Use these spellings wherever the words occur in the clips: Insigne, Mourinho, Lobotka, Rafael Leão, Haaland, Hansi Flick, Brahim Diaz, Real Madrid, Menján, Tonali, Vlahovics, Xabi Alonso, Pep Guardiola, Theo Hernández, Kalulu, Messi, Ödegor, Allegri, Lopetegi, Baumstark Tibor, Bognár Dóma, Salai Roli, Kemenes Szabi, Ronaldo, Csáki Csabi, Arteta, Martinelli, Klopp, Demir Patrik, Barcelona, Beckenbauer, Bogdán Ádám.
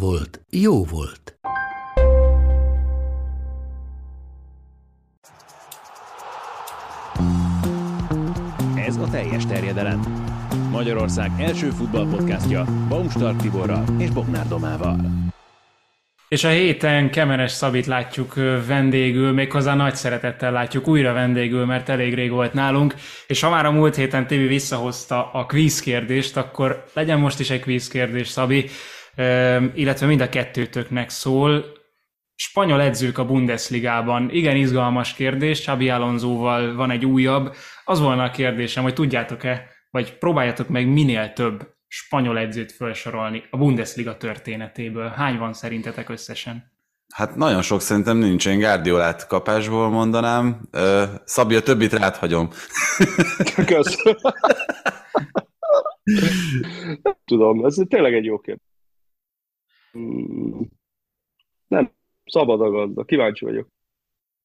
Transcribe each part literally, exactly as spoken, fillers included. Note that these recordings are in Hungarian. volt. Jó volt. Ez a teljes terjedelem. Magyarország első futballpodcastja Baumstark Tiborral és Bognár Dómával. És a héten Kemenes Szabit látjuk vendégül, méghozzá nagy szeretettel látjuk újra vendégül, mert elég rég volt nálunk, és ha már a múlt héten Tibi visszahozta a kvíz kérdést, akkor legyen most is egy kvíz kérdés, Szabi, illetve mind a kettőtöknek szól. Spanyol edzők a Bundesligában. Igen, izgalmas kérdés. Xabi Alonsóval van egy újabb. Az volna a kérdésem, hogy tudjátok-e, vagy próbáljátok meg minél több spanyol edzőt felsorolni a Bundesliga történetéből. Hány van szerintetek összesen? Hát nagyon sok szerintem nincs. Én Guardiolát kapásból mondanám. Szabi, a többit rád hagyom. Köszönöm. Nem tudom, ez tényleg egy jó kérdés. Nem, szabad a gazda, kíváncsi vagyok.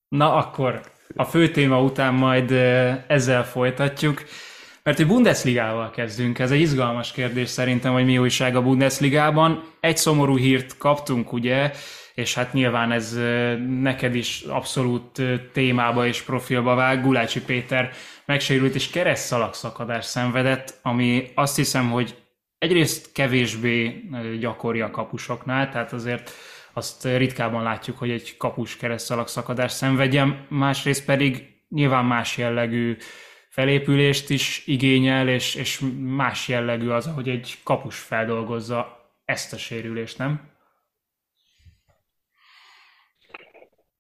Na akkor a fő téma után majd ezzel folytatjuk, mert a Bundesligával kezdünk, ez egy izgalmas kérdés szerintem, hogy mi újság a Bundesligában. Egy szomorú hírt kaptunk, ugye, és hát nyilván ez neked is abszolút témába és profilba vág. Gulácsi Péter megsérült és keresztszalag szakadást szenvedett, ami azt hiszem, hogy egyrészt kevésbé gyakori a kapusoknál, tehát azért azt ritkában látjuk, hogy egy kapus keresztszalag szakadást szenvedjen, másrészt pedig nyilván más jellegű felépülést is igényel, és, és más jellegű az, ahogy egy kapus feldolgozza ezt a sérülést, nem?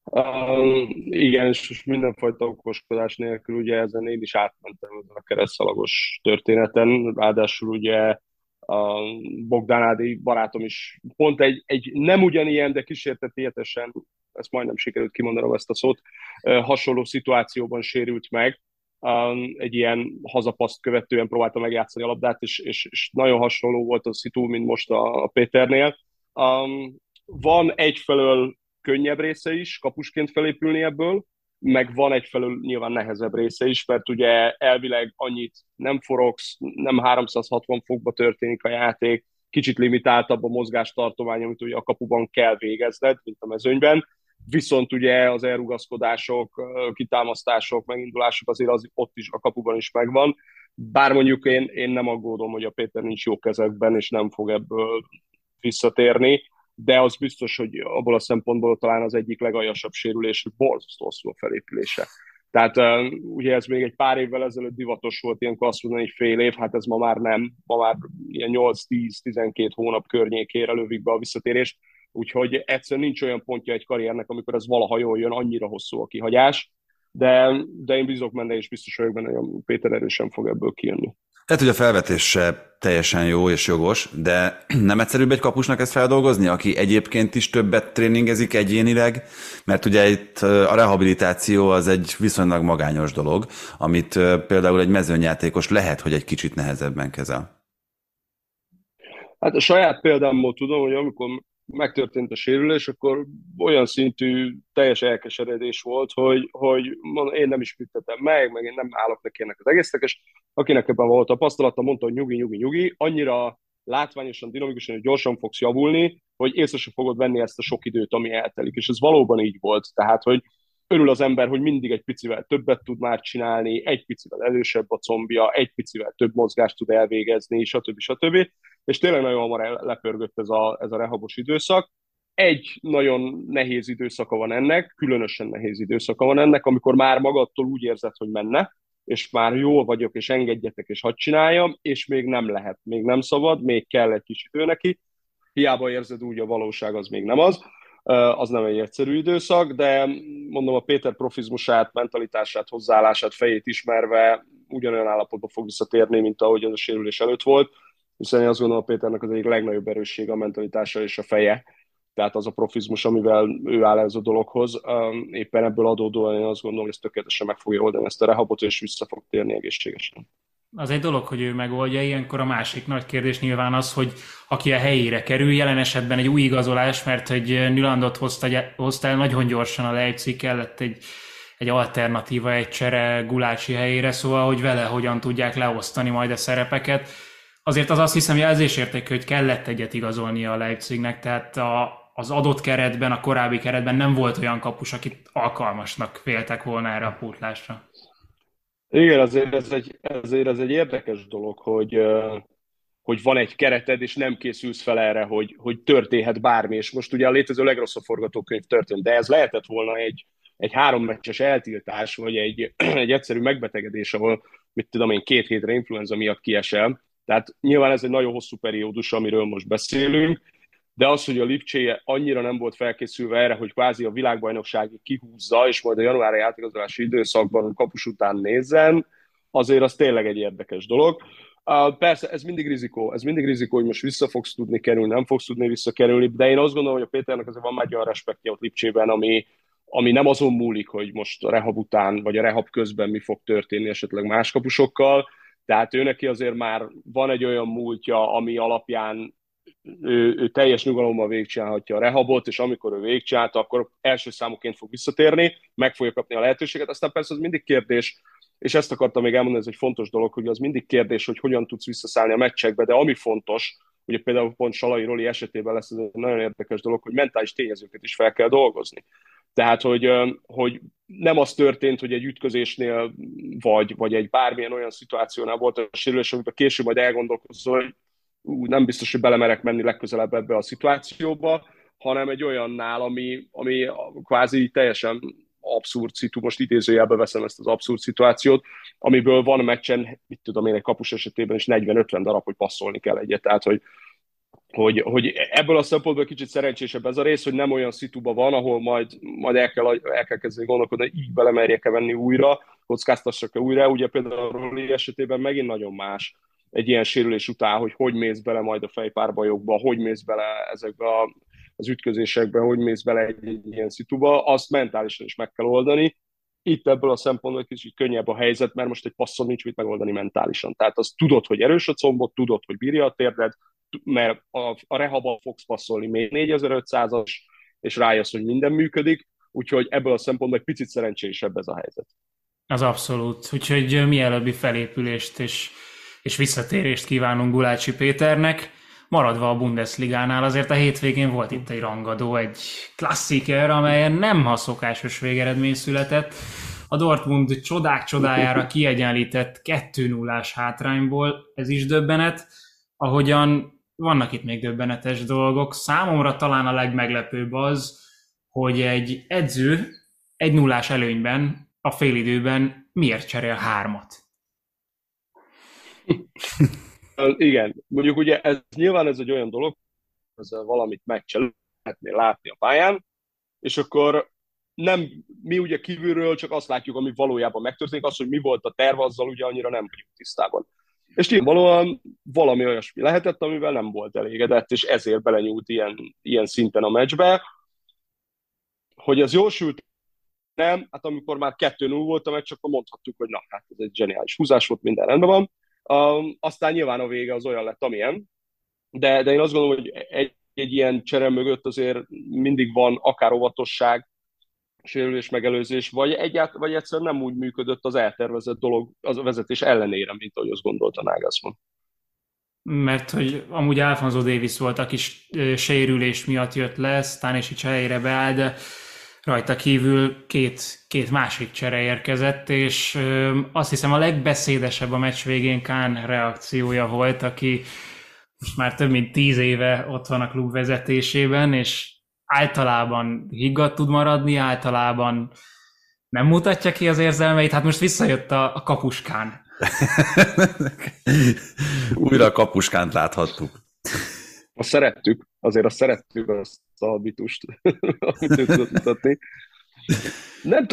Um, igen, és mindenfajta okoskodás nélkül ugye ezen én is átmentem ezen a keresztszalagos történeten, ráadásul ugye a Bogdán Ádám barátom is pont egy, egy nem ugyanilyen, de kísértetietesen, ezt majdnem sikerült kimondanom ezt a szót, hasonló szituációban sérült meg. Egy ilyen hazapaszt követően próbálta megjátszani a labdát, és, és, és nagyon hasonló volt a szitu, mint most a, a Péternél. Um, van egyfelől könnyebb része is, kapusként felépülni ebből, meg van egyfelől nyilván nehezebb része is, mert ugye elvileg annyit nem forogsz, nem háromszázhatvan fokba történik a játék, kicsit limitáltabb a mozgástartomány, amit ugye a kapuban kell végezned, mint a mezőnyben, viszont ugye az elrugaszkodások, kitámasztások, megindulások azért az ott is, a kapuban is megvan, bár mondjuk én, én nem aggódom, hogy a Péter nincs jó kezekben, és nem fog ebből visszatérni, de az biztos, hogy abból a szempontból talán az egyik legaljasabb sérülés, hogy borzasztó a felépülése. Tehát ugye ez még egy pár évvel ezelőtt divatos volt, ilyenkor azt mondani, hogy fél év, hát ez ma már nem, ma már ilyen nyolc-tíz-tizenkét hónap környékére lövik be a visszatérést, úgyhogy egyszerűen nincs olyan pontja egy karriernek, amikor ez valaha jól jön, annyira hosszú a kihagyás, de, de én bízok benne, és biztos vagyok benne, hogy Péter erősen fog ebből kijönni. Tehát, hogy a felvetés se teljesen jó és jogos, de nem egyszerűbb egy kapusnak ezt feldolgozni, aki egyébként is többet tréningezik egyénileg, mert ugye itt a rehabilitáció az egy viszonylag magányos dolog, amit például egy mezőnyjátékos lehet, hogy egy kicsit nehezebben kezel. Hát a saját példámból tudom, hogy amikor megtörtént a sérülés, akkor olyan szintű teljes elkeseredés volt, hogy, hogy én nem is püttetem meg, meg én nem állok neki ennek az egésznek, és akinek ebben volt tapasztalata, mondta, hogy nyugi, nyugi, nyugi, annyira látványosan, dinamikusan, hogy gyorsan fogsz javulni, hogy észre sem fogod venni ezt a sok időt, ami eltelik, és ez valóban így volt, tehát, hogy örül az ember, hogy mindig egy picivel többet tud már csinálni, egy picivel elősebb a combja, egy picivel több mozgást tud elvégezni, stb. Stb. És tényleg nagyon hamar lepörgött ez a, ez a rehabos időszak. Egy nagyon nehéz időszaka van ennek, különösen nehéz időszaka van ennek, amikor már magadtól úgy érzed, hogy menne, és már jól vagyok, és engedjetek, és hadd csináljam, és még nem lehet, még nem szabad, még kell egy kis idő neki. Hiába érzed úgy, a valóság az még nem az. Az nem egy egyszerű időszak, de mondom, a Péter profizmusát, mentalitását, hozzáállását, fejét ismerve ugyanolyan állapotba fog visszatérni, mint ahogy az a sérülés előtt volt, hiszen én azt gondolom, a Péternek az egyik legnagyobb erőssége a mentalitása és a feje, tehát az a profizmus, amivel ő áll ez a dologhoz. Éppen ebből adódóan én azt gondolom, hogy ez tökéletesen meg fogja oldani ezt a rehabot, és vissza fog térni egészségesen. Az egy dolog, hogy ő megoldja, ilyenkor a másik nagy kérdés nyilván az, hogy aki a helyére kerül, jelen esetben egy új igazolás, mert egy Nylandot hoztál nagyon gyorsan a Leipzig, kellett egy, egy alternatíva, egy csere Gulácsi helyére, szóval hogy vele hogyan tudják leosztani majd a szerepeket. Azért az azt hiszem jelzésértékű, hogy kellett egyet igazolnia a Leipzignek, tehát a, az adott keretben, a korábbi keretben nem volt olyan kapus, akit alkalmasnak féltek volna erre a pótlásra. Igen, azért ez egy, azért ez egy érdekes dolog, hogy, hogy van egy kereted, és nem készülsz fel erre, hogy, hogy történhet bármi, és most ugye a létező legrosszabb forgatókönyv történt, de ez lehetett volna egy, egy három meccses eltiltás, vagy egy, egy egyszerű megbetegedés, ahol, mit tudom én, két hétre influenza miatt kiesel. Tehát nyilván ez egy nagyon hosszú periódus, amiről most beszélünk, de az, hogy a Lipcséje annyira nem volt felkészülve erre, hogy kvázi a világbajnokságig kihúzza, és majd a januári játékozási időszakban kapus után nézzen, azért az tényleg egy érdekes dolog. Persze, ez mindig rizikó, ez mindig rizikó, hogy most vissza fogsz tudni kerülni, nem fogsz tudni visszakerülni, de én azt gondolom, hogy a Péternek azért van már egy olyan respektje ott Lipcsében, ami, ami nem azon múlik, hogy most a rehab után, vagy a rehab közben mi fog történni esetleg más kapusokkal, tehát ő neki azért már van egy olyan múltja, ami alapján Ő, ő teljes nyugalommal végigcsinálhatja a rehabot, és amikor ő végigcsinálta, akkor első számoként fog visszatérni, meg fogja kapni a lehetőséget, aztán persze az mindig kérdés, és ezt akartam még elmondani, ez egy fontos dolog, hogy az mindig kérdés, hogy hogyan tudsz visszaszállni a meccsekbe, de ami fontos, ugye például pont Salai Roli esetében lesz ez egy nagyon érdekes dolog, hogy mentális tényezőket is fel kell dolgozni. Tehát, hogy, hogy nem az történt, hogy egy ütközésnél vagy, vagy egy bármilyen olyan szituációnál volt a sérülés, amiben később majd elgondolkozol, hogy Ú, nem biztos, hogy belemerek menni legközelebb ebbe a szituációba, hanem egy olyannál, ami, ami kvázi teljesen abszurd szitu, most idézőjelbe veszem ezt az abszurd szituációt, amiből van meccsen, mit tudom én, egy kapus esetében is negyven-ötven darab, hogy passzolni kell egyet. Tehát, hogy, hogy, hogy ebből a szempontból kicsit szerencsésebb ez a rész, hogy nem olyan szituba van, ahol majd, majd el, kell, el kell kezdeni gondolkodni, hogy így belemerjek-e venni újra, kockáztassak-e újra. Ugye például a Roli esetében megint nagyon más egy ilyen sérülés után, hogy hogy mész bele majd a fejpárbajokba, hogy mész bele ezekbe a, az ütközésekbe, hogy mész bele egy, egy ilyen szituba, azt mentálisan is meg kell oldani. Itt ebből a szempontból kicsit könnyebb a helyzet, mert most egy passzon nincs mit megoldani mentálisan. Tehát azt tudod, hogy erős a combod, tudod, hogy bírja a térded, mert a, a rehabban fogsz passzolni még négyezer-ötszázas, és rájössz, hogy minden működik, úgyhogy ebből a szempontból egy picit szerencsésebb ez a helyzet. Az abszolút. Úgyhogy mielőbbi felépülést és és visszatérést kívánunk Gulácsi Péternek. Maradva a Bundesligánál, azért a hétvégén volt itt egy rangadó, egy klassziker, amelyen nem a szokásos végeredmény született. A Dortmund csodák csodájára kiegyenlített kettő nullás hátrányból, ez is döbbenet. Ahogyan vannak itt még döbbenetes dolgok, számomra talán a legmeglepőbb az, hogy egy edző egy nullás előnyben a félidőben miért cserél hármat? Igen, mondjuk ugye ez nyilván ez egy olyan dolog, ezzel valamit megcselhetnél látni a pályán, és akkor nem, mi ugye kívülről csak azt látjuk, ami valójában megtörténik, az, hogy mi volt a terv, azzal ugye annyira nem vagyunk tisztában. És nyilvánvalóan valami olyasmi lehetett, amivel nem volt elégedett, és ezért belenyúlt ilyen, ilyen szinten a meccsbe, hogy ez jósült. Nem, hát amikor már kettő null volt a meccs, csak mondhattuk, hogy na, hát ez egy zseniális húzás volt, minden rendben van. Um, aztán nyilván a vége az olyan lett, amilyen, de, de én azt gondolom, hogy egy, egy ilyen csere mögött azért mindig van akár óvatosság, sérülés megelőzés, vagy, egyált, vagy egyszerűen nem úgy működött az eltervezett dolog az a vezetés ellenére, mint ahogy azt gondolta Nagelsmann. Mert hogy amúgy Alphonso Davies volt, aki sérülés miatt jött le, aztán és így helyére beáll, de rajta kívül két, két másik csere érkezett, és ö, azt hiszem a legbeszédesebb a meccs végén Kahn reakciója volt, aki most már több mint tíz éve ott van a klub vezetésében, és általában higgadt tud maradni, általában nem mutatja ki az érzelmeit, hát most visszajött a, a kapus Kahn. Újra a kapus Kahnt láthattuk. Azt szerettük, azért azt szerettük, azt a bitust, amit ő tudott mutatni. Nem,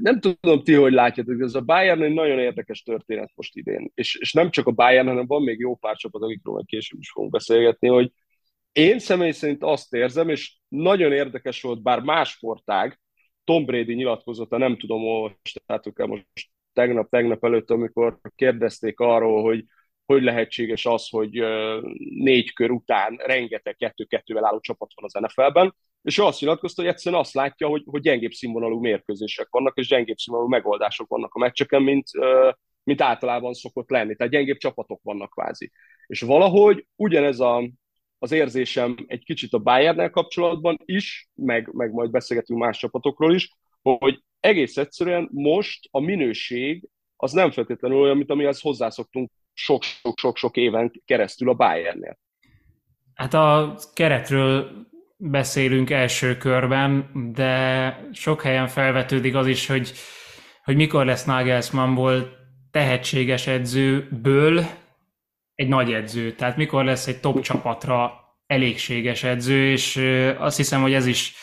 nem tudom ti, hogy látjátok, ez a Bayern egy nagyon érdekes történet most idén. És, és nem csak a Bayern, hanem van még jó pár csapat, amikről majd később is fogunk beszélgetni, hogy én személy szerint azt érzem, és nagyon érdekes volt, bár más sportág, Tom Brady nyilatkozata, nem tudom, olvastátok-e most tegnap, tegnap előtt, amikor kérdezték arról, hogy hogy lehetséges az, hogy négy kör után rengeteg kettő-kettővel álló csapat van az en ef el-ben, és azt nyilatkozta, hogy egyszerűen azt látja, hogy, hogy gyengébb színvonalú mérkőzések vannak, és gyengébb színvonalú megoldások vannak a meccseken, mint, mint általában szokott lenni. Tehát gyengébb csapatok vannak kvázi. És valahogy ugyanez a, az érzésem egy kicsit a Bayernnel kapcsolatban is, meg, meg majd beszélgetünk más csapatokról is, hogy egész egyszerűen most a minőség az nem feltétlenül olyan, mint amihez hozzászoktunk sok-sok-sok éven keresztül a Bayernnél. Hát a keretről beszélünk első körben, de sok helyen felvetődik az is, hogy, hogy mikor lesz Nagelsmannból tehetséges edzőből egy nagy edző. Tehát mikor lesz egy top csapatra elégséges edző, és azt hiszem, hogy ez is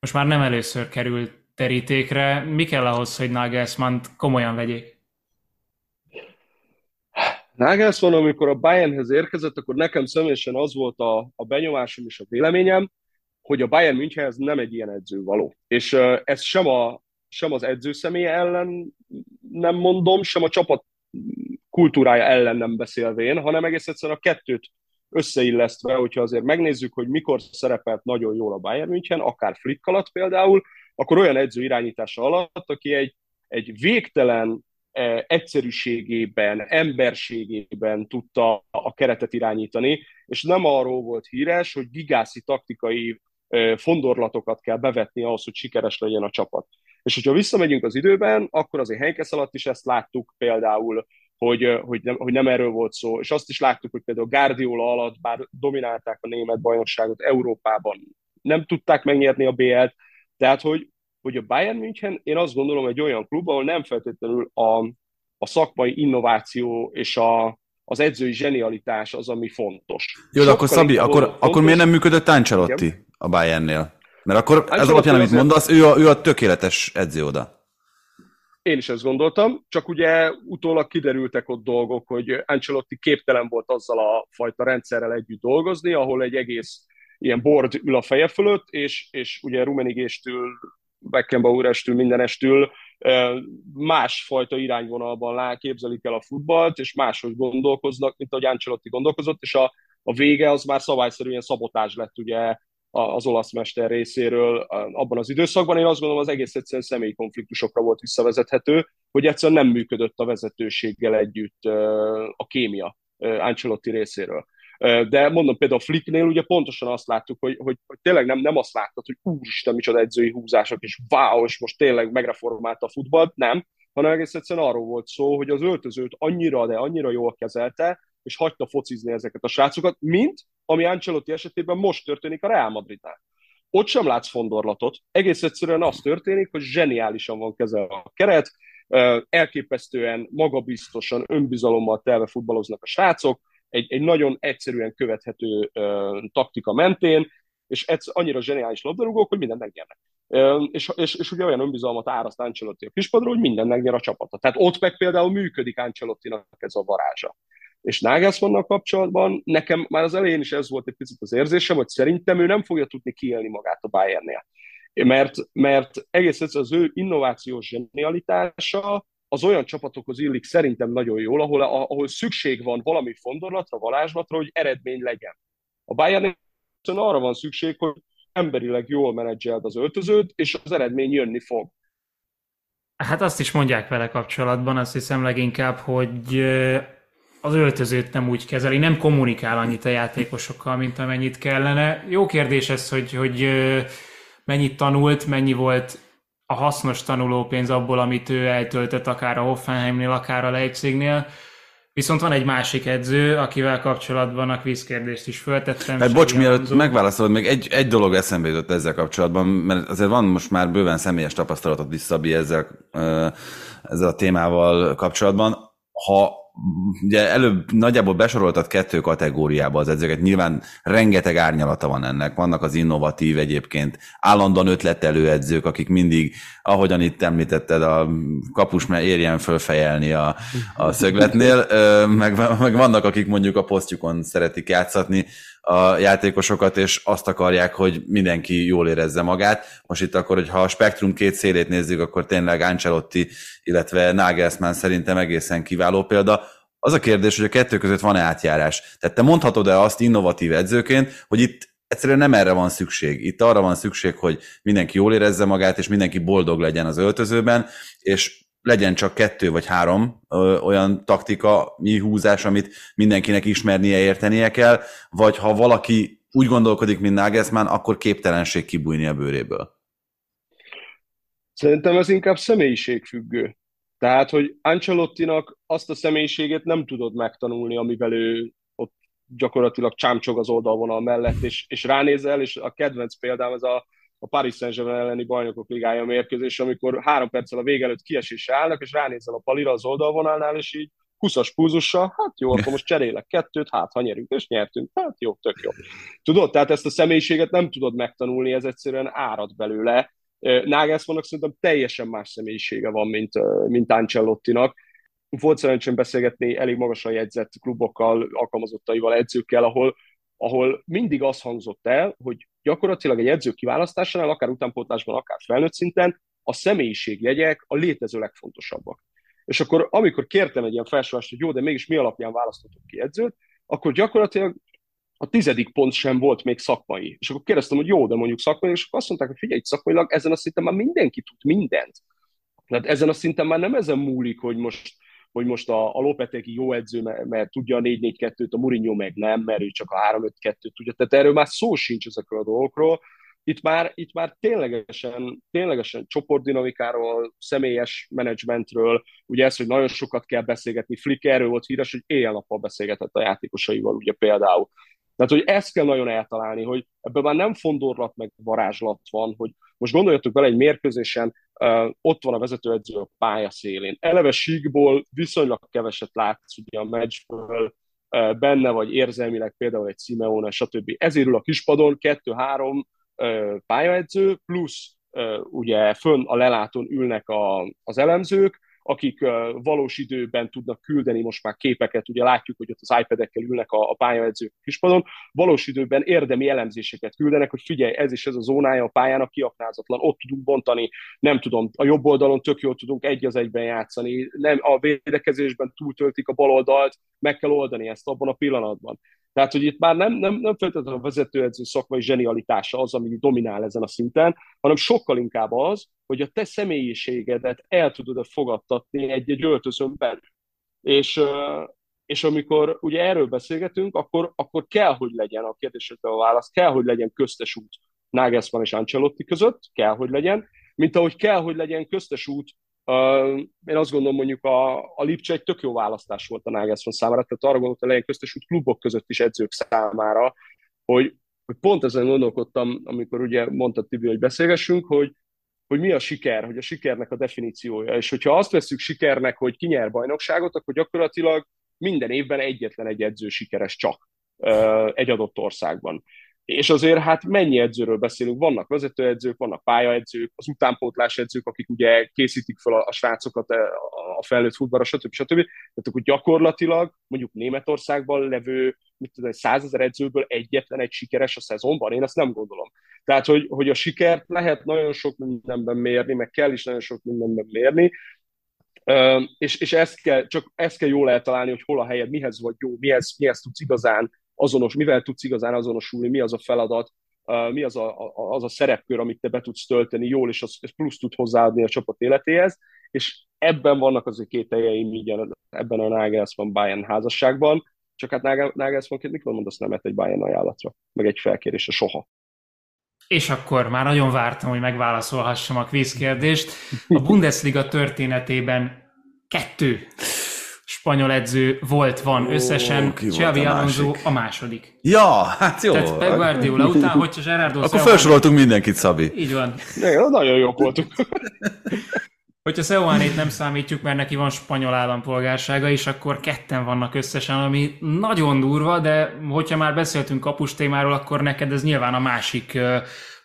most már nem először került terítékre. Mi kell ahhoz, hogy Nagelsmannt komolyan vegyék? Nagelsmann, amikor a Bayernhez érkezett, akkor nekem személyesen az volt a, a benyomásom és a véleményem, hogy a Bayern Münchenhez nem egy ilyen edző való. És uh, ez sem, a, sem az edző személye ellen nem mondom, sem a csapat kultúrája ellen nem beszélvén, hanem egész egyszerűen a kettőt összeillesztve, hogyha azért megnézzük, hogy mikor szerepelt nagyon jól a Bayern München, akár Flick alatt például, akkor olyan edző irányítása alatt, aki egy, egy végtelen egyszerűségében, emberségében tudta a keretet irányítani, és nem arról volt híres, hogy gigászi taktikai fondorlatokat kell bevetni ahhoz, hogy sikeres legyen a csapat. És hogyha visszamegyünk az időben, akkor azért Heinkes alatt is ezt láttuk például, hogy, hogy, nem, hogy nem erről volt szó, és azt is láttuk, hogy például Guardiola alatt, bár dominálták a német bajnokságot Európában, nem tudták megnyerni a bé el-t, tehát hogy hogy a Bayern München, én azt gondolom, egy olyan klub, ahol nem feltétlenül a, a szakmai innováció és a, az edzői zsenialitás az, ami fontos. Jó, de akkor Szabi, akkor, fontos... akkor miért nem működött Ancelotti igen. a Bayernnél? Mert akkor Ancelotti ez alapján, amit mondasz, ő a, ő a tökéletes edző oda. Én is ezt gondoltam, csak ugye utólag kiderültek ott dolgok, hogy Ancelotti képtelen volt azzal a fajta rendszerrel együtt dolgozni, ahol egy egész ilyen board ül a feje fölött, és, és ugye Rummenigéstől Beckenbauer-estül, mindenestül másfajta irányvonalban lá, képzelik el a futballt, és máshogy gondolkoznak, mint ahogy Ancelotti gondolkozott, és a, a vége az már szabályszerűen szabotázs lett ugye az olasz mester részéről abban az időszakban. Én azt gondolom, az egész egyszerűen személyi konfliktusokra volt visszavezethető, hogy egyszerűen nem működött a vezetőséggel együtt a kémia Ancelotti részéről. De mondom, például a Flicknél ugye pontosan azt láttuk, hogy, hogy, hogy tényleg nem, nem azt láttad, hogy úristen, micsoda edzői húzások, és wow, és most tényleg megreformálta a futballt, nem, hanem egész egyszerűen arról volt szó, hogy az öltözőt annyira, de annyira jól kezelte, és hagyta focizni ezeket a srácokat, mint ami Ancelotti esetében most történik a Real Madridnál. Ott sem látsz fondorlatot, egész egyszerűen az történik, hogy zseniálisan van kezelve a keret, elképesztően, magabiztosan, önbizalommal telve futballoznak a srácok, Egy, egy nagyon egyszerűen követhető ö, taktika mentén, és ez annyira zseniális labdarúgók, hogy mindent megnyernek. Ö, és, és, és ugye olyan önbizalmat áraszt Ancelotti a kispadról, hogy mindent megnyer a csapata. Tehát ott meg például működik Ancelottinak ez a varázsa. És Nagelsmannnal kapcsolatban nekem már az elején is ez volt egy picit az érzésem, hogy szerintem ő nem fogja tudni kiélni magát a Bayernnél. Mert, mert egész egyszerűen az ő innovációs zsenialitása az olyan csapatokhoz illik szerintem nagyon jól, ahol, ahol szükség van valami fondorlatra, varázslatra, hogy eredmény legyen. A Bayernnél arra van szükség, hogy emberileg jól menedzseld az öltözőt, és az eredmény jönni fog. Hát azt is mondják vele kapcsolatban, azt hiszem leginkább, hogy az öltözőt nem úgy kezeli, nem kommunikál annyit a játékosokkal, mint amennyit kellene. Jó kérdés ez, hogy, hogy mennyit tanult, mennyi volt a hasznos tanulópénz abból, amit ő eltöltött akár a Hoffenheimnél, akár a Leipzignél. Viszont van egy másik edző, akivel kapcsolatban a kvízkérdést is föltettem. Hát bocs, mielőtt megválaszolod, még egy, egy dolog eszembe jutott ezzel kapcsolatban, mert azért van most már bőven személyes tapasztalatot is, Szabi, ezzel, ezzel a témával kapcsolatban. Ha ugye előbb nagyjából besoroltad kettő kategóriába az edzőket, nyilván rengeteg árnyalata van ennek, vannak az innovatív egyébként, állandóan ötletelő edzők, akik mindig, ahogyan itt említetted, a kapus már érjen fölfejelni a, a szögletnél, meg, meg vannak, akik mondjuk a posztjukon szeretik játszatni a játékosokat, és azt akarják, hogy mindenki jól érezze magát. Most itt akkor, hogyha a spektrum két szélét nézzük, akkor tényleg Ancelotti, illetve Nagelsmann szerintem egészen kiváló példa. Az a kérdés, hogy a kettő között van-e átjárás. Tehát te mondhatod-e azt innovatív edzőként, hogy itt egyszerűen nem erre van szükség. Itt arra van szükség, hogy mindenki jól érezze magát, és mindenki boldog legyen az öltözőben, és legyen csak kettő vagy három ö, olyan taktika, mi húzás, amit mindenkinek ismernie, értenie kell, vagy ha valaki úgy gondolkodik, mint Nagelsmann, akkor képtelenség kibújni a bőréből. Szerintem ez inkább személyiségfüggő. Tehát, hogy Ancelottinak azt a személyiségét nem tudod megtanulni, amivel ő ott gyakorlatilag csámcsog az oldalvonal mellett, és, és ránézel, és a kedvenc példám ez a a Paris Saint-Germain elleni bajnokok ligája mérkőzés, amikor három perccel a vég előtt kiesésre állnak, és ránézel a palira az oldalvonalnál, és így húszas pulzussal, hát jó, akkor most cserélek kettőt, hát ha nyerünk, és nyertünk, hát jó, tök jó. Tudod, tehát ezt a személyiséget nem tudod megtanulni, ez egyszerűen árad belőle. Nagelsmannnak szerintem teljesen más személyisége van, mint, mint Ancelottinak. Volt szerencsém beszélgetni elég magasan jegyzett klubokkal, alkalmazottaival, edzőkkel, ahol ahol mindig az hangzott el, hogy gyakorlatilag egy edző kiválasztásánál, akár utánpótlásban, akár felnőtt szinten, a személyiségjegyek a létező legfontosabbak. És akkor, amikor kértem egy ilyen felsorolást, hogy jó, de mégis mi alapján választottuk ki edzőt, akkor gyakorlatilag a tizedik pont sem volt még szakmai. És akkor kérdeztem, hogy jó, de mondjuk szakmai, és akkor azt mondták, hogy figyelj, szakmailag ezen a szinten már mindenki tud mindent. Tehát ezen a szinten már nem ezen múlik, hogy most hogy most a, a Lopetegi jó edző, mert, mert tudja a négy négy kettőt, a Mourinho meg nem, mert ő csak a három öt kettőt tudja. Tehát erről már szó sincs ezekről a dolgokról. Itt már, itt már ténylegesen, ténylegesen csoportdinamikáról, személyes menedzsmentről, ugye ez, hogy nagyon sokat kell beszélgetni. Flick erről volt híres, hogy éjjel-nappal beszélgetett a játékosaival, ugye például. Tehát, hogy ezt kell nagyon eltalálni, hogy ebben már nem fondorlat meg varázslat van, hogy most gondoljatok bele egy mérkőzésen, ott van a vezetőedző a pálya szélén. Eleve síkból viszonylag keveset látsz ugye a meccsből, benne vagy érzelmileg például egy Szimeone, stb. Ezért ül a kispadon kettő-három pályaedző, plusz ugye fönn a lelátón ülnek a, az elemzők, akik valós időben tudnak küldeni most már képeket, ugye látjuk, hogy ott az iPad-ekkel ülnek a, a pályaedzők kispadon, valós időben érdemi elemzéseket küldenek, hogy figyelj, ez is ez a zónája a pályának kiaknázatlan, ott tudunk bontani, nem tudom, a jobb oldalon tök jól tudunk egy az egyben játszani, nem, a védekezésben túltöltik a bal oldalt, meg kell oldani ezt abban a pillanatban. Tehát, hogy itt már nem, nem, nem feltétlenül a vezetőedző szakmai zsenialitása az, ami dominál ezen a szinten, hanem sokkal inkább az, hogy a te személyiségedet el tudod fogadtatni egy-egy öltözön belül. És, és amikor ugye erről beszélgetünk, akkor, akkor kell, hogy legyen a kérdésekre a válasz, kell, hogy legyen köztes út Nagelsmann és Ancelotti között, kell, hogy legyen, mint ahogy kell, hogy legyen köztes út. Uh, én azt gondolom, mondjuk a, a Lipcse egy tök jó választás volt a Nagelsmann számára, tehát arra gondolt, hogy legyen köztes út klubok között is edzők számára, hogy, hogy pont ezen gondolkodtam, amikor ugye mondtad Tibi, hogy beszélgessünk, hogy, hogy mi a siker, hogy a sikernek a definíciója, és hogyha azt veszük sikernek, hogy ki nyer bajnokságot, akkor gyakorlatilag minden évben egyetlen egy edző sikeres csak uh, egy adott országban. És azért hát mennyi edzőről beszélünk, vannak vezetőedzők, vannak pályaedzők, az utánpótlás edzők, akik ugye készítik fel a, a srácokat a felnőtt futballra, stb. stb. Tehát akkor gyakorlatilag mondjuk Németországban levő százezer edzőből egyetlen egy sikeres a szezonban, én ezt nem gondolom. Tehát, hogy, hogy a sikert lehet nagyon sok mindenben mérni, meg kell is nagyon sok mindenben mérni, és, és ezt kell, csak ezt kell jól eltalálni, hogy hol a helyed, mihez vagy jó, mihez, mihez tudsz igazán azonos, mivel tudsz igazán azonosulni, mi az a feladat, mi az a, a, az a szerepkör, amit te be tudsz tölteni jól, és az, ez plusz tud hozzáadni a csapat életéhez, és ebben vannak azért kételjeim, így ebben a Nagelsmann-Bayern házasságban, csak hát Nagelsmannként mikor mondasz nemet egy Bayern ajánlatra, meg egy felkérésre soha. És akkor már nagyon vártam, hogy megválaszolhassam a kvízkérdést. A Bundesliga történetében kettő spanyol edző volt, van összesen, oh, Xabi Alonso a, a második. Ja, hát jó. Tehát Pep Guardiola után, hogyha Gerardo Akkor felsoroltunk mindenkit, Szabi. Így van. Ja, nagyon jók voltunk. Hogyha Szimeonét nem számítjuk, mert neki van spanyol állampolgársága, és akkor ketten vannak összesen, ami nagyon durva, de hogyha már beszéltünk kapus témáról, akkor neked ez nyilván a másik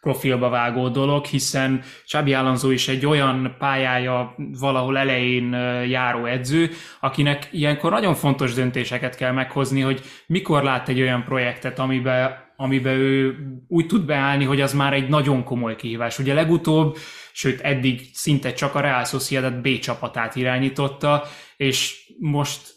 profilba vágó dolog, hiszen Xabi Alonso is egy olyan pályája valahol elején járó edző, akinek ilyenkor nagyon fontos döntéseket kell meghozni, hogy mikor lát egy olyan projektet, amiben amiben ő úgy tud beállni, hogy az már egy nagyon komoly kihívás. Ugye legutóbb, sőt eddig szinte csak a Real Sociedad B csapatát irányította, és most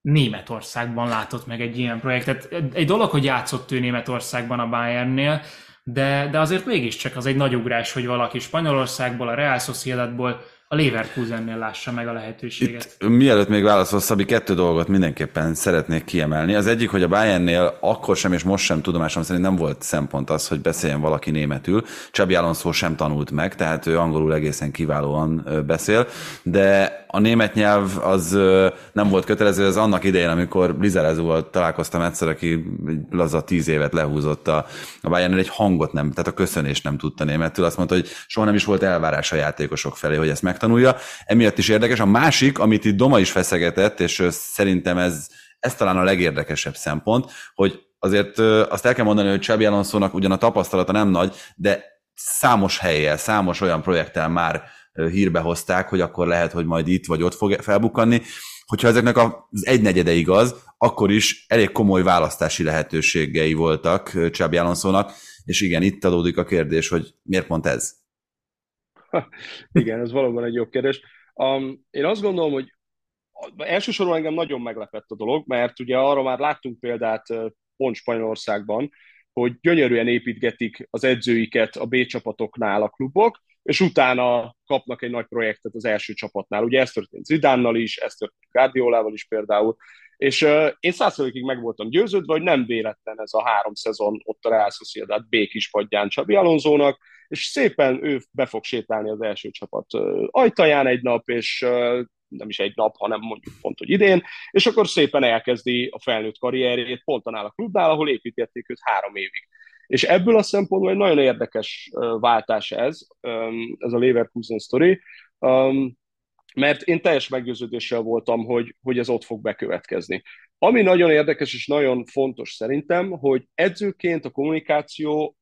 Németországban látott meg egy ilyen projektet. Egy dolog, hogy játszott ő Németországban a Bayernnél, de, de azért mégiscsak az egy nagy ugrás, hogy valaki Spanyolországból, a Real Sociedadból a Leverkusennél lássa meg a lehetőséget. Itt, mielőtt még válaszolsz, Szabi, kettő dolgot mindenképpen szeretnék kiemelni. Az egyik, hogy a Bayernnél akkor sem és most sem tudomásom szerint nem volt szempont az, hogy beszéljen valaki németül. Xabi Alonso sem tanult meg, tehát ő angolul egészen kiválóan beszél, de a német nyelv az nem volt kötelező, ez annak idején, amikor Lizarezúval találkoztam egyszer, aki laza tíz évet lehúzott a, a Bayernnél, egy hangot nem, tehát a köszönést nem tudta németül, azt mondta, hogy soha nem is volt elvárás a játékosok felé, hogy ezt megtanulja. Emiatt is érdekes. A másik, amit itt Doma is feszegetett, és szerintem ez, ez talán a legérdekesebb szempont, hogy azért azt el kell mondani, hogy Xabi Alonsónak ugyan a tapasztalata nem nagy, de számos helyjel, számos olyan projekttel már hírbe hozták, hogy akkor lehet, hogy majd itt vagy ott fog felbukkanni. Hogyha ezeknek az egynegyede igaz, akkor is elég komoly választási lehetőségei voltak Xabi Alonsónak, és igen, itt adódik a kérdés, hogy miért pont ez? Ha, igen, ez valóban egy jobb kérdés. Um, én azt gondolom, hogy elsősorban engem nagyon meglepett a dolog, mert ugye arra már láttunk példát pont Spanyolországban, hogy gyönyörűen építgetik az edzőiket a B csapatoknál a klubok, és utána kapnak egy nagy projektet az első csapatnál. Ugye ez történt Zidánnal is, ez történt Guardiolával is például, és uh, én száz százalékig meg voltam győződve, hogy nem véletlen ez a három szezon ott a Real Sociedad B kispadján Xabi Alonsónak, és szépen ő be fog sétálni az első csapat ajtaján egy nap, és nem is egy nap, hanem mondjuk pont, hogy idén, és akkor szépen elkezdi a felnőtt karrierjét pont annál a klubnál, ahol építették őt három évig. És ebből a szempontból egy nagyon érdekes váltás ez, ez a Leverkusen sztori, mert én teljes meggyőződéssel voltam, hogy, hogy ez ott fog bekövetkezni. Ami nagyon érdekes és nagyon fontos szerintem, hogy edzőként a kommunikáció,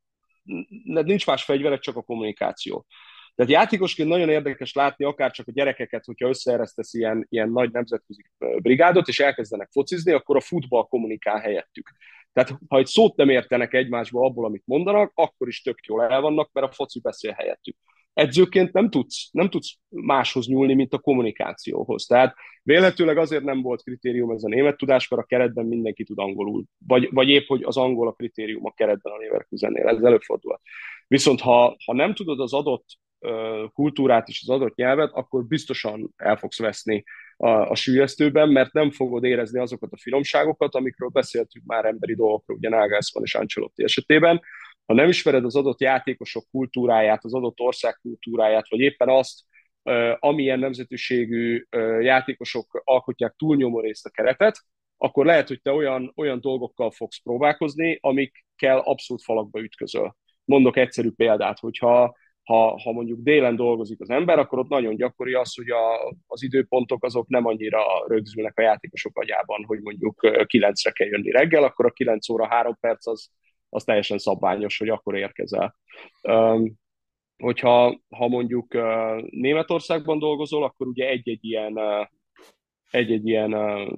nincs más fegyverek, csak a kommunikáció. Tehát játékosként nagyon érdekes látni akár csak a gyerekeket, hogyha összeeresztesz ilyen, ilyen nagy nemzetközi brigádot, és elkezdenek focizni, akkor a futball kommunikál helyettük. Tehát ha egy szót nem értenek egymásba abból, amit mondanak, akkor is tök jól el vannak, mert a foci beszél helyettük. Edzőként nem tudsz, nem tudsz máshoz nyúlni, mint a kommunikációhoz. Tehát véletőleg azért nem volt kritérium ez a német tudás, mert a keretben mindenki tud angolul. Vagy, vagy épp, hogy az angol a kritérium a keretben a Leverkusennél, ez előfordulhat. Viszont ha, ha nem tudod az adott uh, kultúrát és az adott nyelvet, akkor biztosan el fogsz veszni a, a süllyesztőben, mert nem fogod érezni azokat a finomságokat, amikről beszéltünk már emberi dolgokról, ugye Nagelsmann és Ancelotti esetében. Ha nem ismered az adott játékosok kultúráját, az adott ország kultúráját, vagy éppen azt, amilyen nemzetiségű játékosok alkotják túlnyomó részt a keretet, akkor lehet, hogy te olyan, olyan dolgokkal fogsz próbálkozni, amikkel abszolút falakba ütközöl. Mondok egyszerű példát, hogyha ha, ha mondjuk délen dolgozik az ember, akkor ott nagyon gyakori az, hogy a, az időpontok azok nem annyira rögzülnek a játékosok agyában, hogy mondjuk kilencre kell jönni reggel, akkor a kilenc óra három perc az az teljesen szabványos, hogy akkor érkezel. Um, hogyha ha mondjuk uh, Németországban dolgozol, akkor ugye egy-egy ilyen, uh, egy-egy ilyen uh,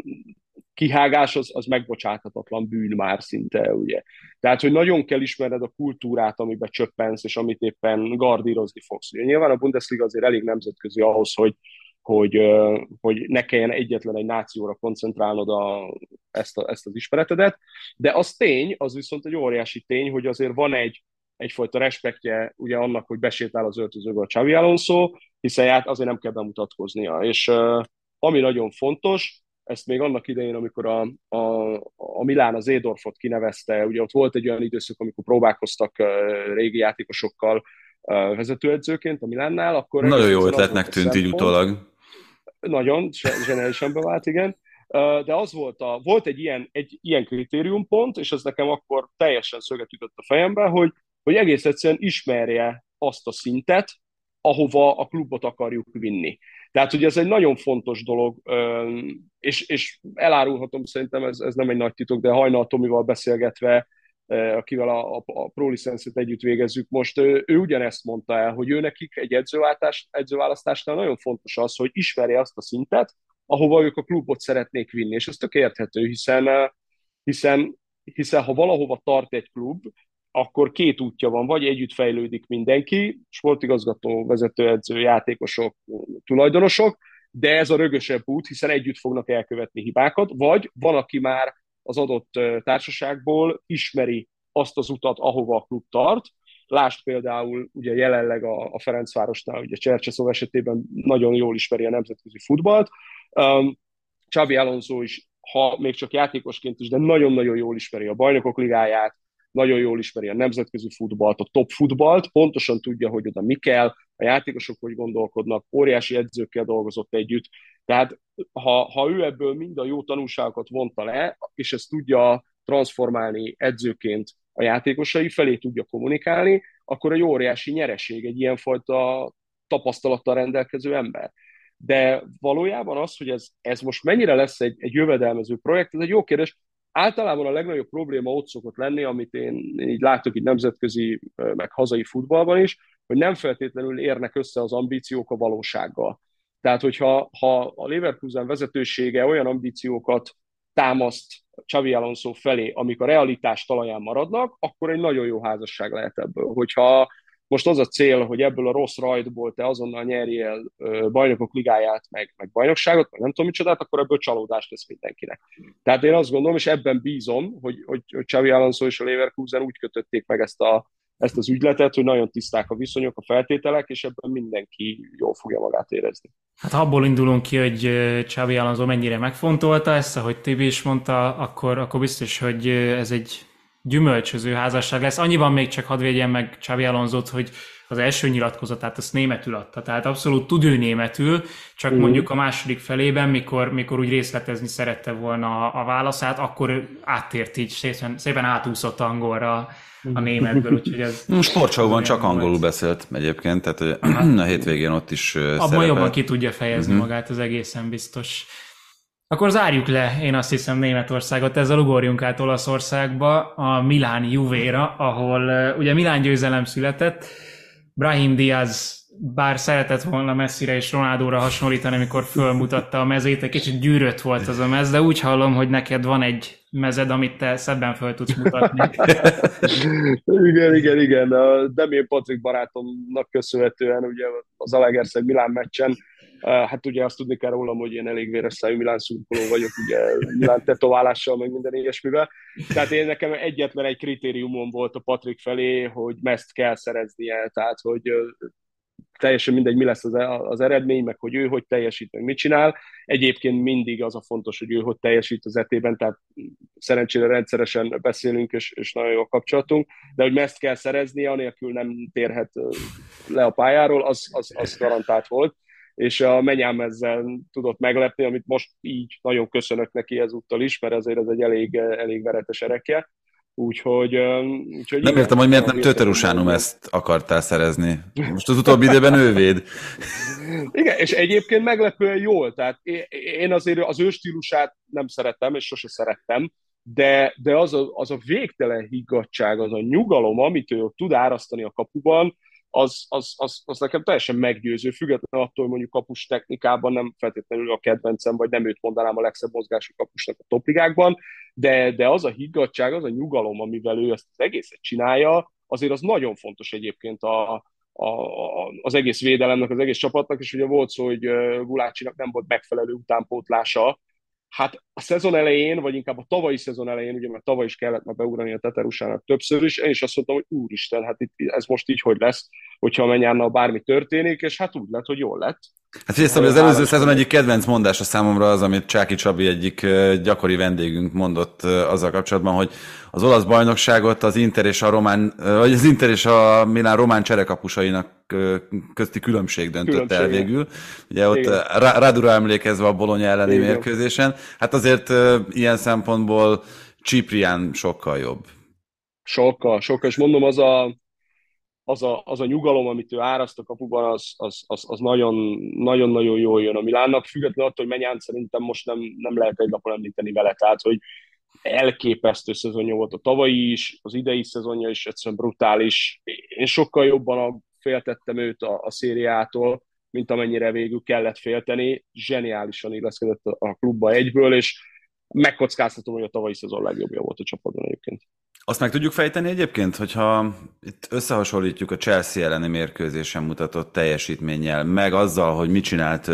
kihágás, az, az megbocsáthatatlan bűn már szinte, ugye. Tehát, hogy nagyon kell ismerned a kultúrát, amiben csöppensz, és amit éppen gardírozni fogsz. Ugye, nyilván a Bundesliga azért elég nemzetközi ahhoz, hogy Hogy, hogy ne kelljen egyetlen egy nációra koncentrálnod a, ezt, a, ezt az ismeretedet, de az tény, az viszont egy óriási tény, hogy azért van egy, egyfajta respektje ugye annak, hogy besétál az öltözőből Xabi Alonso, hiszen ját azért nem kell bemutatkoznia, és ami nagyon fontos, ezt még annak idején, amikor a, a, a Milán az Zédorfot kinevezte, ugye ott volt egy olyan időszak, amikor próbálkoztak régi játékosokkal vezetőedzőként a Milánnál, akkor... Nagyon jó ötletnek tűnt így utólag. Nagyon, zseniálisan bevált, igen. De az volt, a, volt egy, ilyen, egy ilyen kritériumpont, és ez nekem akkor teljesen szöget ütött a fejembe, hogy, hogy egész egyszerűen ismerje azt a szintet, ahova a klubot akarjuk vinni. Tehát ugye ez egy nagyon fontos dolog, és, és elárulhatom, szerintem ez, ez nem egy nagy titok, de Hajnal Tomival beszélgetve, akivel a, a, a Pro License-et együtt végezzük most, ő, ő ugyanezt mondta el, hogy ő nekik egy edzőváltás, edzőválasztásnál nagyon fontos az, hogy ismerje azt a szintet, ahova ők a klubot szeretnék vinni, és ez tök érthető, hiszen, hiszen, hiszen ha valahova tart egy klub, akkor két útja van, vagy együtt fejlődik mindenki, sportigazgató, vezetőedző, játékosok, tulajdonosok, de ez a rögösebb út, hiszen együtt fognak elkövetni hibákat, vagy van, aki már az adott társaságból ismeri azt az utat, ahova a klub tart. Lásd például ugye jelenleg a, a Ferencvárosnál, ugye Csercseszov esetében nagyon jól ismeri a nemzetközi futballt. Um, Xabi Alonso is, ha még csak játékosként is, de nagyon-nagyon jól ismeri a Bajnokok Ligáját, nagyon jól ismeri a nemzetközi futballt, a top futballt, pontosan tudja, hogy oda mi kell, a játékosok hogy gondolkodnak, óriási edzőkkel dolgozott együtt. Tehát ha, ha ő ebből mind a jó tanulságokat vonta le, és ezt tudja transformálni edzőként a játékosai felé, tudja kommunikálni, akkor egy óriási nyereség egy ilyenfajta tapasztalattal rendelkező ember. De valójában az, hogy ez, ez most mennyire lesz egy, egy jövedelmező projekt, ez egy jó kérdés. Általában a legnagyobb probléma ott szokott lenni, amit én így látok így nemzetközi, meg hazai futballban is, hogy nem feltétlenül érnek össze az ambíciók a valósággal. Tehát, hogyha ha a Leverkusen vezetősége olyan ambíciókat támaszt Xabi Alonso felé, amik a realitás talaján maradnak, akkor egy nagyon jó házasság lehet ebből. Hogyha most az a cél, hogy ebből a rossz rajtból te azonnal nyerjél Bajnokok Ligáját, meg, meg bajnokságot, meg nem tudom micsodát, akkor ebből csalódás lesz mindenkinek. Tehát én azt gondolom, és ebben bízom, hogy, hogy, hogy Xabi Alonso és a Leverkusen úgy kötötték meg ezt, a, ezt az ügyletet, hogy nagyon tiszták a viszonyok, a feltételek, és ebben mindenki jól fogja magát érezni. Hát abból indulunk ki, hogy Xabi Alonso mennyire megfontolta ezt, ahogy Tibi is mondta, akkor, akkor biztos, hogy ez egy gyümölcsöző házasság lesz. Annyiban még csak hadd védjen meg Xabi Alonsot, hogy az első nyilatkozatát azt németül adta, tehát abszolút tud ő németül, csak uh-huh. mondjuk a második felében, mikor, mikor úgy részletezni szerette volna a, a válaszát, akkor áttért így, szépen, szépen átúszott angolra a németből, úgyhogy ez... Sportshowban csak angolul beszélt egyébként, tehát a hétvégén ott is szerepelt. Abban jobban ki tudja fejezni uh-huh. magát, az egészen biztos. Akkor zárjuk le, én azt hiszem, Németországot, ezzel ugorjunk át Olaszországba, a Milán Juvéra, ahol ugye Milán győzelem született. Brahim Diaz bár szeretett volna Messire és Ronaldóra hasonlítani, amikor fölmutatta a mezét, egy kicsit gyűrött volt az a mez, de úgy hallom, hogy neked van egy mezed, amit te szebben föl tudsz mutatni. igen, igen, igen. A Demir Patrik barátomnak köszönhetően ugye az Alegerszeg Milán meccsen, hát ugye azt tudni kell rólam, hogy én elég véres szájú Milán szurkoló vagyok, ugye Milán tetoválással, meg minden ilyesmivel. Tehát én nekem egyetlen egy kritériumom volt a Patrik felé, hogy mezt kell szereznie, tehát hogy teljesen mindegy, mi lesz az, az eredmény, meg hogy ő hogy teljesít, meg mit csinál. Egyébként mindig az a fontos, hogy ő hogy teljesít az etében, tehát szerencsére rendszeresen beszélünk, és, és nagyon jó a kapcsolatunk, de hogy mezt kell szereznie, anélkül nem térhet le a pályáról, az, az, az garantált volt. És a Menján ezzel tudott meglepni, amit most így nagyon köszönök neki ezúttal is, mert azért ez egy elég, elég veretes erekje. Úgyhogy, úgyhogy... Nem értem, hogy miért nem Töterusánum ezt akartál szerezni. Most az utóbbi időben ő véd. Igen, és egyébként meglepően jól. Tehát én azért az ő stílusát nem szerettem, és sose szerettem, de, de az, a, az a végtelen higgadtság, az a nyugalom, amit ő tud árasztani a kapuban, Az, az, az, az nekem teljesen meggyőző, függetlenül attól, hogy mondjuk kapus technikában nem feltétlenül a kedvencem, vagy nem őt mondanám a legszebb mozgású kapusnak a topligákban, de, de az a higgadtság, az a nyugalom, amivel ő ezt az egészet csinálja, azért az nagyon fontos egyébként a, a, a, az egész védelemnek, az egész csapatnak, és ugye volt szó, hogy Gulácsinak nem volt megfelelő utánpótlása. Hát a szezon elején, vagy inkább a tavalyi szezon elején, ugye mert tavaly is kellett már beugrani a Teterusának többször is, én is azt mondtam, hogy úristen, hát itt, ez most így hogy lesz, hogyha a Menjánnal bármi történik, és hát úgy lett, hogy jól lett. Hát ugye az előző szezon egyik kedvenc mondása számomra az, amit Csáki Csabi egyik gyakori vendégünk mondott azzal kapcsolatban, hogy az olasz bajnokságot az Inter és a Román, vagy az Inter és a Milán román cserekapusainak közti különbség döntött Különbsége. el végül. Ugye ott rá, Rádura emlékezve a Bologna elleni Igen. mérkőzésen, hát azért ilyen szempontból Ciprián sokkal jobb. Sokkal, sokkal, és mondom, az a az a, az a nyugalom, amit ő áraszt a kapuban, az, az, az, az nagyon, nagyon-nagyon jól jön a Milánnak, függetlenül attól, hogy Menján szerintem most nem, nem lehet egy napon említeni vele, tehát hogy elképesztő szezonja volt a tavalyi is, az idei szezonja is egyszerűen brutális. Én sokkal jobban féltettem őt a, a szériától, mint amennyire végül kellett félteni. Zseniálisan illeszkedett a klubba egyből, és megkockáztatom, hogy a tavalyi szezon legjobbja volt a csapatban egyébként. Azt meg tudjuk fejteni egyébként, hogyha itt összehasonlítjuk a Chelsea elleni mérkőzésen mutatott teljesítménnyel, meg azzal, hogy mit csinált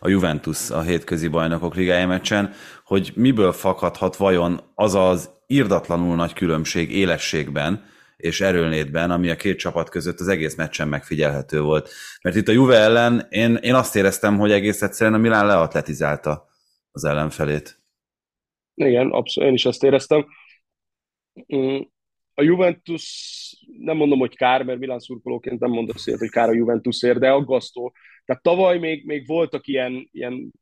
a Juventus a hétközi bajnokok ligája meccsen, hogy miből fakadhat vajon az az irdatlanul nagy különbség élességben és erőnlétben, ami a két csapat között az egész meccsen megfigyelhető volt. Mert itt a Juve ellen én, én azt éreztem, hogy egész egyszerűen a Milán leatletizálta az ellenfelét. Igen, abszolút, én is ezt éreztem. A Juventus, nem mondom, hogy kár, mert Milán szurkolóként nem mondok szét, hogy kár a Juventusért, de aggasztó. Tehát tavaly még, még voltak ilyen, ilyen,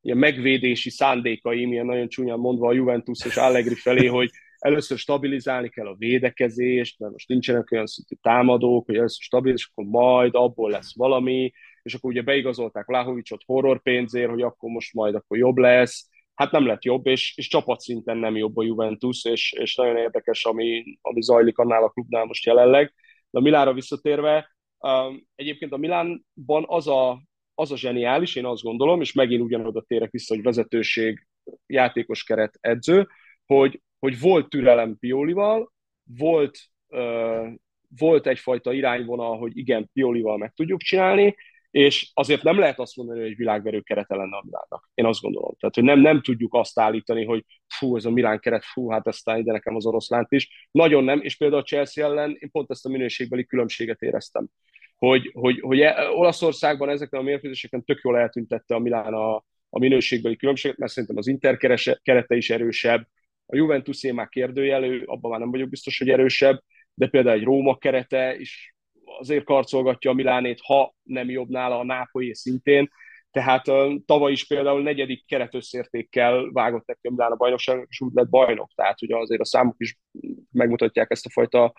ilyen megvédési szándékaim, ilyen nagyon csúnyán mondva a Juventus és Allegri felé, hogy először stabilizálni kell a védekezést, mert most nincsenek olyan szintű támadók, hogy először stabiliz, akkor majd abból lesz valami, és akkor ugye beigazolták Vlahovicsot horror pénzért, hogy akkor most majd akkor jobb lesz. Hát nem lett jobb, és, és csapatszinten nem jobb a Juventus, és, és nagyon érdekes, ami, ami zajlik annál a klubnál most jelenleg. De a Milánra visszatérve, um, egyébként a Milánban az a, az a zseniális, én azt gondolom, és megint ugyanoda térek vissza, hogy vezetőség, játékos keret, edző, hogy, hogy volt türelem Piolival, volt, uh, volt egyfajta irányvonal, hogy igen, Piolival meg tudjuk csinálni, és azért nem lehet azt mondani, hogy világverő kerete lenne a Milánnak. Én azt gondolom. Tehát, hogy nem, nem tudjuk azt állítani, hogy fú, ez a Milán keret, fú, hát aztán ide nekem az oroszlánt is. Nagyon nem, és például a Chelsea ellen én pont ezt a minőségbeli különbséget éreztem. Hogy, hogy, hogy Olaszországban ezeknek a mérkőzéseken tök jól eltüntette a Milán a, a minőségbeli különbséget, mert szerintem az Inter kerete is erősebb, a Juventusé már kérdőjelő, abban már nem vagyok biztos, hogy erősebb, de például egy Róma kerete is azért karcolgatja a Milánét, ha nem jobb nála a Nápolyé szintén. Tehát tavaly is például negyedik keretösszértékkel vágott neki a Milán a bajnokság, és úgy lett bajnok. Tehát ugye azért a számok is megmutatják ezt a fajta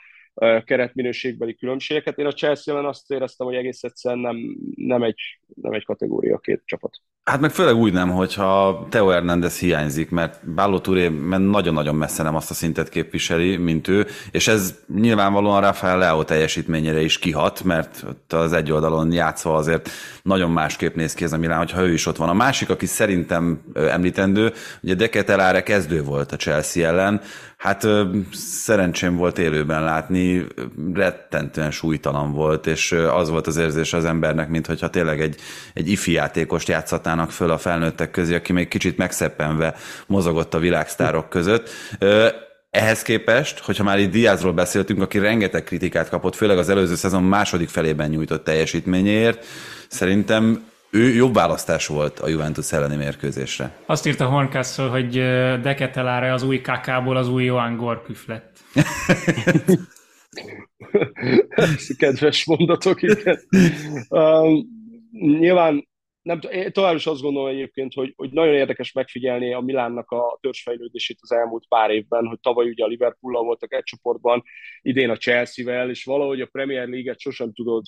keretminőségbeli különbségeket. Én a Chelsea-ben azt éreztem, hogy egész egyszerűen nem, nem, egy, nem egy kategória két csapat. Hát meg főleg úgy nem, hogyha Theo Hernández hiányzik, mert Balloturé nagyon-nagyon messze nem azt a szintet képviseli, mint ő, és ez nyilvánvalóan Rafael Leão teljesítményére is kihat, mert az egy oldalon játszva azért nagyon másképp néz ki ez a Milán, hogyha ő is ott van. A másik, aki szerintem említendő, ugye De Ketelaere kezdő volt a Chelsea ellen, hát szerencsém volt élőben látni, rettentően súlytalan volt, és az volt az érzés az embernek, mintha tényleg egy, egy ifi játékost játszhatná föl a felnőttek közé, aki még kicsit megszeppenve mozogott a világsztárok között. Ehhez képest, hogyha már itt Diazról beszéltünk, aki rengeteg kritikát kapott, főleg az előző szezon második felében nyújtott teljesítményéért, szerintem ő jobb választás volt a Juventus elleni mérkőzésre. Azt írta Horncastle, hogy De Ketelaere az új kákából az új Johan Gorküff lett. Kedves mondatok, igen. Um, nyilván Nem, tovább is azt gondolom egyébként, hogy, hogy nagyon érdekes megfigyelni a Milánnak a törzsfejlődését az elmúlt pár évben, hogy tavaly ugye a Liverpool-al voltak egy csoportban, idén a Chelsea-vel, és valahogy a Premier League-et sosem tudod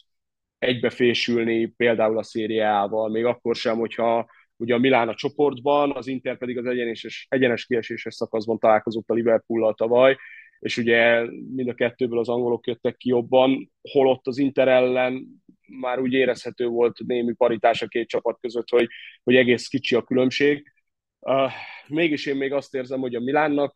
egybefésülni például a szériával, még akkor sem, hogyha ugye a Milán a csoportban, az Inter pedig az egyenes, egyenes kieséses szakaszban találkozott a Liverpool-al tavaly, és ugye mind a kettőből az angolok jöttek ki jobban, holott az Inter ellen már úgy érezhető volt némi paritás a két csapat között, hogy, hogy egész kicsi a különbség. Uh, mégis én még azt érzem, hogy a Milánnak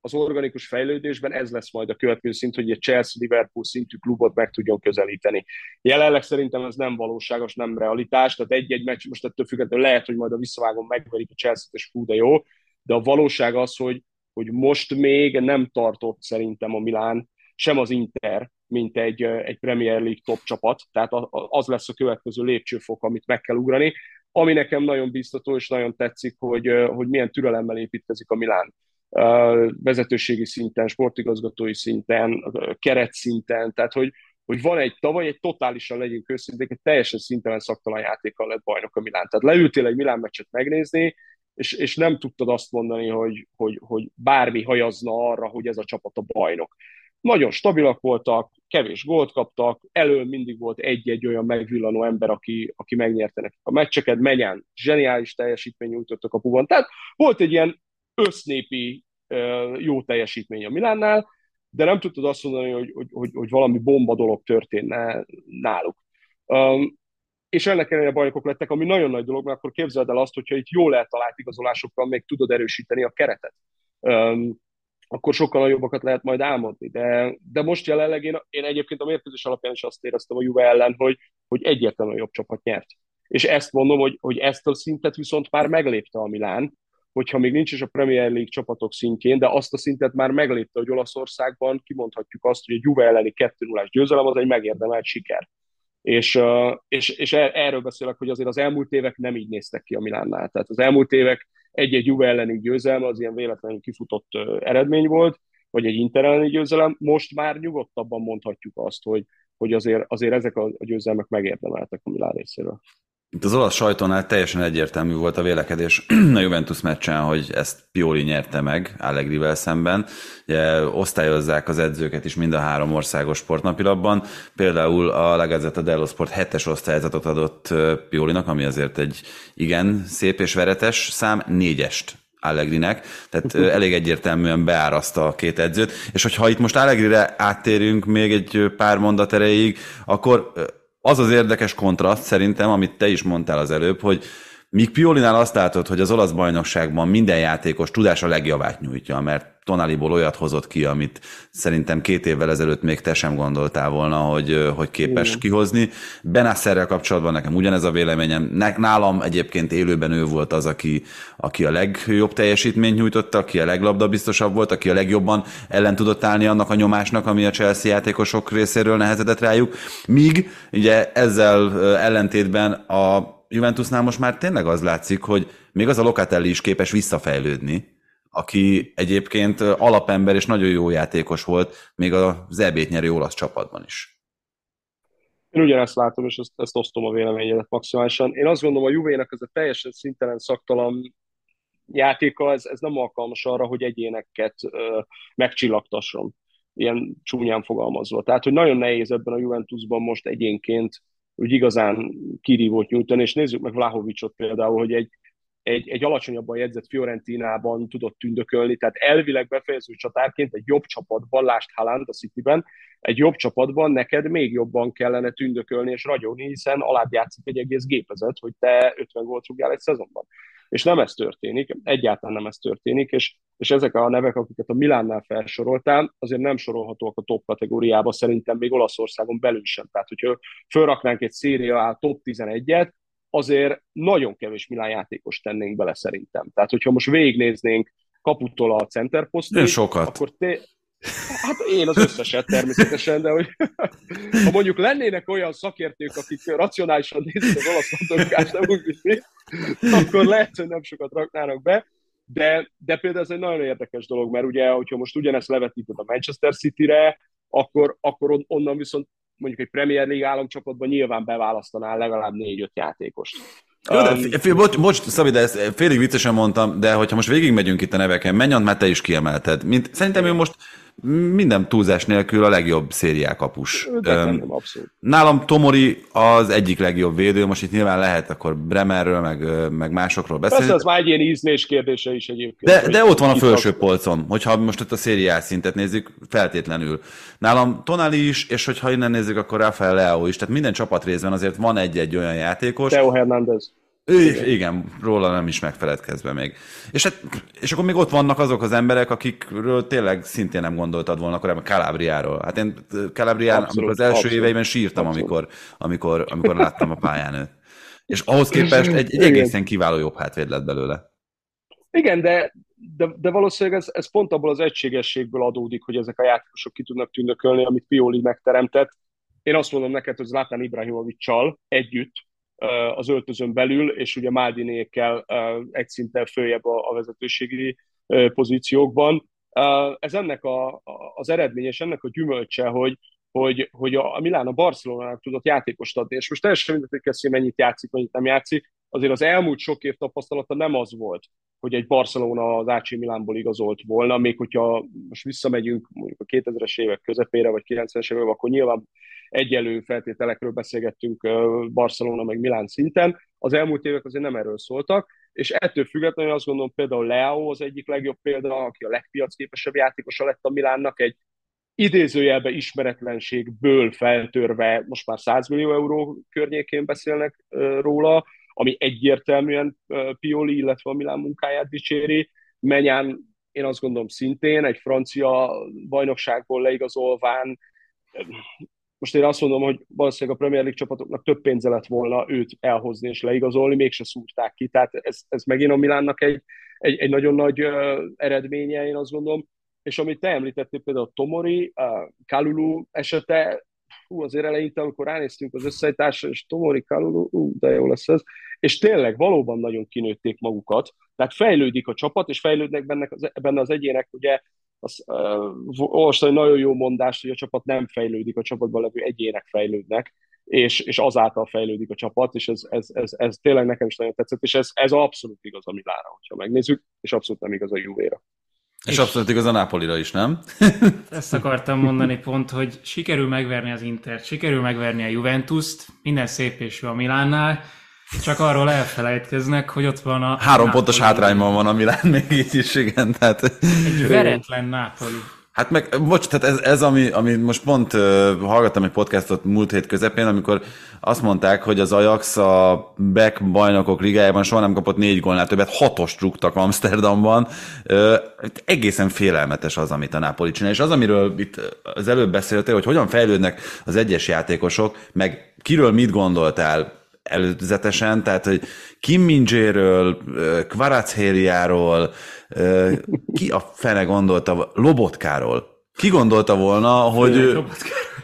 az organikus fejlődésben ez lesz majd a következő szint, hogy egy Chelsea-Liverpool szintű klubot meg tudjon közelíteni. Jelenleg szerintem ez nem valóságos, nem realitás, tehát egy-egy meccs most ettől függetlenül lehet, hogy majd a visszavágon megverik a Chelsea-t, és hú de jó, de a valóság az, hogy, hogy most még nem tartott szerintem a Milán, sem az Inter, mint egy, egy Premier League top csapat, tehát az lesz a következő lépcsőfok, amit meg kell ugrani, ami nekem nagyon biztató és nagyon tetszik, hogy, hogy milyen türelemmel építkezik a Milán. Vezetőségi szinten, sportigazgatói szinten, keret szinten, tehát hogy, hogy van egy tavaly, egy totálisan legyünk őszintén, egy teljesen szintelen szaktalan játékkal lett bajnok a Milán. Tehát leültél egy Milán meccset megnézni, És, és nem tudtad azt mondani, hogy, hogy, hogy bármi hajazna arra, hogy ez a csapat a bajnok. Nagyon stabilak voltak, kevés gólt kaptak, elől mindig volt egy-egy olyan megvillanó ember, aki, aki megnyerte nekik a meccseket. Menján zseniális teljesítmény nyújtott a kapuban. Tehát volt egy ilyen össznépi jó teljesítmény a Milánnál, de nem tudtad azt mondani, hogy, hogy, hogy, hogy valami bomba dolog történne náluk. Um, és ennek ellenére bajnokok lettek, ami nagyon nagy dolog, mert akkor képzeld el azt, hogyha itt jól eltalált igazolásokkal még tudod erősíteni a keretet. Um, akkor sokkal nagyobbakat lehet majd álmodni. De, de most jelenleg én, én egyébként a mérkőzés alapján is azt éreztem a Juve ellen, hogy, hogy egyértelműen jobb csapat nyert. És ezt mondom, hogy, hogy ezt a szintet viszont már meglépte a Milán, hogyha még nincs is a Premier League csapatok szintjén, de azt a szintet már meglépte, hogy Olaszországban kimondhatjuk azt, hogy a Juve elleni kettő nullás győzelem az egy megérdemelt siker. És, és, és erről beszélek, hogy azért az elmúlt évek nem így néztek ki a Milánnál. Tehát az elmúlt évek egy-egy Juve elleni győzelme az ilyen véletlenül kifutott eredmény volt, vagy egy Inter elleni győzelem. Most már nyugodtabban mondhatjuk azt, hogy, hogy azért, azért ezek a győzelmek megérdemeltek a Milán részéről. Itt az olasz sajtónál teljesen egyértelmű volt a vélekedés a Juventus meccsen, hogy ezt Pioli nyerte meg Allegrivel szemben. Ugye, osztályozzák az edzőket is mind a három országos sportnapilapban. Például a La Gazzetta dello Sport hetes osztályzatot adott Piolinak, ami azért egy igen szép és veretes szám, négyest Allegrinek, tehát elég egyértelműen beáraszta a két edzőt. És hogyha itt most Allegrire áttérünk még egy pár mondat erejéig, akkor... Az az érdekes kontraszt szerintem, amit te is mondtál az előbb, hogy míg Piolinál azt látod, hogy az olasz bajnokságban minden játékos tudása legjavát nyújtja, mert Tonaliból olyat hozott ki, amit szerintem két évvel ezelőtt még te sem gondoltál volna, hogy, hogy képes igen. kihozni. Benasserrel kapcsolatban nekem ugyanez a véleményem. Nálam egyébként élőben ő volt az, aki, aki a legjobb teljesítményt nyújtotta, aki a leglabdabiztosabb volt, aki a legjobban ellen tudott állni annak a nyomásnak, ami a Chelsea játékosok részéről nehezedett rájuk. Míg ugye ezzel ellentétben a Juventusnál most már tényleg az látszik, hogy még az a Locatelli is képes visszafejlődni, aki egyébként alapember és nagyon jó játékos volt, még az é bét nyerő olasz csapatban is. Én ugyanezt látom, és ezt, ezt osztom a véleményedet maximálisan. Én azt gondolom, a Juvének ez a teljesen szintelen, szaktalan játéka, ez, ez nem alkalmas arra, hogy egyéneket ö, megcsillagtasson, ilyen csúnyán fogalmazva. Tehát, hogy nagyon nehéz ebben a Juventusban most egyénként úgy igazán kirívót nyújtani, és nézzük meg Vlahovicsot például, hogy egy Egy, egy alacsonyabban jegyzett Fiorentinában tudott tündökölni, tehát elvileg befejező csatárként egy jobb csapatban, lásd Haaland a Cityben, egy jobb csapatban neked még jobban kellene tündökölni és ragyogni, hiszen alább játszik egy egész gépezet, hogy te ötven gólt rúgjál egy szezonban. És nem ez történik, egyáltalán nem ez történik, és, és ezek a nevek, akiket a Milánnál felsoroltál, azért nem sorolhatóak a top kategóriába, szerintem még Olaszországon belül sem. Tehát, hogyha felraknánk egy Serie A top tizenegyet, azért nagyon kevés Milán játékos tennénk bele szerintem. Tehát, hogyha most végignéznénk Kaputól a centerposztig, sokat. Akkor te... Hát én az összeset természetesen, de hogy ha mondjuk lennének olyan szakértők, akik racionálisan nézik az olasz labdarúgást, nem úgy, mint mi, akkor lehet, hogy nem sokat raknának be. De, de például ez egy nagyon érdekes dolog, mert ugye, hogyha most ugyanezt levetíted a Manchester Cityre, akkor, akkor onnan viszont mondjuk egy Premier League államcsapatban nyilván beválasztanál legalább négy-öt játékost. Jó, de fél, bocs, bocs, Szabi, de ezt félig viccesen mondtam, de hogyha most végigmegyünk itt a neveken, Menjant már te is kiemelted. Mint, szerintem ő most minden túlzás nélkül a legjobb szériákapus. Um, nálam Tomori az egyik legjobb védő, most itt nyilván lehet akkor Bremerről, meg, meg másokról beszélni. Persze, az már egy ilyen ízlés kérdése is egyébként. De, de ott van a felső polcon, hogyha most ott a Serie A szintet nézzük, feltétlenül. Nálam Tonali is, és hogyha innen nézzük, akkor Rafael Leão is, tehát minden csapatrészben azért van egy-egy olyan játékos. Teo Hernández. Igen. Igen, róla nem is megfeledkezve még. És, hát, és akkor még ott vannak azok az emberek, akikről tényleg szintén nem gondoltad volna korábban, Calabriáról. Hát én Calabrián abszolút, az első abszolút, éveiben sírtam, amikor, amikor, amikor láttam a pályán őt. És ahhoz képest egy, egy egészen kiváló jobb hátvéd lett belőle. Igen, de, de, de valószínűleg ez, ez pont abból az egységességből adódik, hogy ezek a játékosok ki tudnak tündökölni, amit Pioli megteremtett. Én azt mondom neked, hogy Zlatan Ibrahimovic-csal együtt, az öltözön belül, és ugye Máldinékkel egy szinten följebb a vezetőségi pozíciókban. Ez ennek a, az eredménye, és ennek a gyümölcse, hogy, hogy, hogy a Milán a Barcelonának tudott játékost adni, és most teljesen mindegy, hogy mennyit játszik, mennyit nem játszik, azért az elmúlt sok év tapasztalata nem az volt, hogy egy Barcelona az á cé Milánból igazolt volna, még hogyha most visszamegyünk mondjuk a kétezres évek közepére, vagy kilencvenes években, akkor nyilván egyenlő feltételekről beszélgettünk Barcelona meg Milán szinten. Az elmúlt évek azért nem erről szóltak, és ettől függetlenül azt gondolom, például Leão az egyik legjobb példa, aki a legpiacképesebb játékosa lett a Milánnak, egy idézőjelbe ismeretlenségből feltörve, most már száz millió euró környékén beszélnek róla, ami egyértelműen Pioli, illetve a Milán munkáját dicséri. Menján, én azt gondolom szintén, egy francia bajnokságból leigazolván, most én azt mondom, hogy valószínűleg a Premier League csapatoknak több pénze lett volna őt elhozni és leigazolni, mégse szúrták ki, tehát ez, ez megint a Milánnak egy, egy, egy nagyon nagy eredménye, én azt gondolom. És amit te említettél, például Tomori, Kalulu esete, hú, azért eleinte, amikor ránéztünk az összeállításra, és Tomori, Kalulu, ú, de jó lesz ez, és tényleg valóban nagyon kinőtték magukat, tehát fejlődik a csapat, és fejlődnek benne az, benne az egyének, ugye, az, uh, olvastam egy nagyon jó mondást, hogy a csapat nem fejlődik, a csapatban levő egyének fejlődnek, és, és azáltal fejlődik a csapat, és ez, ez, ez, ez tényleg nekem is nagyon tetszett, és ez, ez abszolút igaz a Milánra, hogyha megnézzük, és abszolút nem igaz a Juvéra. És, és abszolút igaz a Nápolira is, nem? Ezt akartam mondani pont, hogy sikerül megverni az Intert, sikerül megverni a Juventust, minden szép és jó a Milánnál, csak arról elfelejtkeznek, hogy ott van a... Három Nápoli. Pontos hátrányban van a Milán még így is, igen. Tehát... Egy veretlen Nápoli. Hát meg, bocs, tehát ez, ez ami, ami most pont uh, hallgattam egy podcastot múlt hét közepén, amikor azt mondták, hogy az Ajax a Beck bajnokok ligájában soha nem kapott négy gólnál többet, hatost rúgtak Amsterdamban. Uh, egészen félelmetes az, amit a Napoli csinál, és az, amiről itt az előbb beszéltél, hogy hogyan fejlődnek az egyes játékosok, meg kiről mit gondoltál előzetesen, tehát, hogy Kim Min-jae-ről, Kvaratskhelia-ról, ki a fene gondolta, Lobotkáról. Ki gondolta volna, hogy... Ő,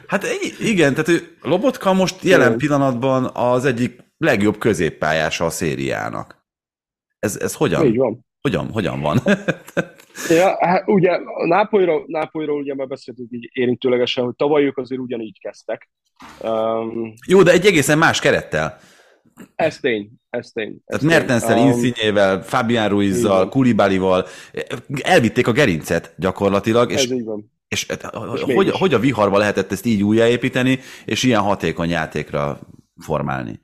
hát igen, tehát ő, Lobotka most jelen pillanatban az egyik legjobb középpályása a szériának. Ez, ez hogyan? Így van. Hogyan, hogyan van? Ja, hát ugye a Nápolyról, Nápolyról ugye már beszéltünk így érintőlegesen, hogy tavalyok azért ugyanígy kezdtek. Um, Jó, de egy egészen más kerettel. Ez tény, ez tény. Tehát Mertenszel, um, Insignével, Fabian Ruizzal, Kulibalival elvitték a gerincet gyakorlatilag, és, és, és hogy, hogy a viharba lehetett ezt így újjáépíteni, és ilyen hatékony játékra formálni?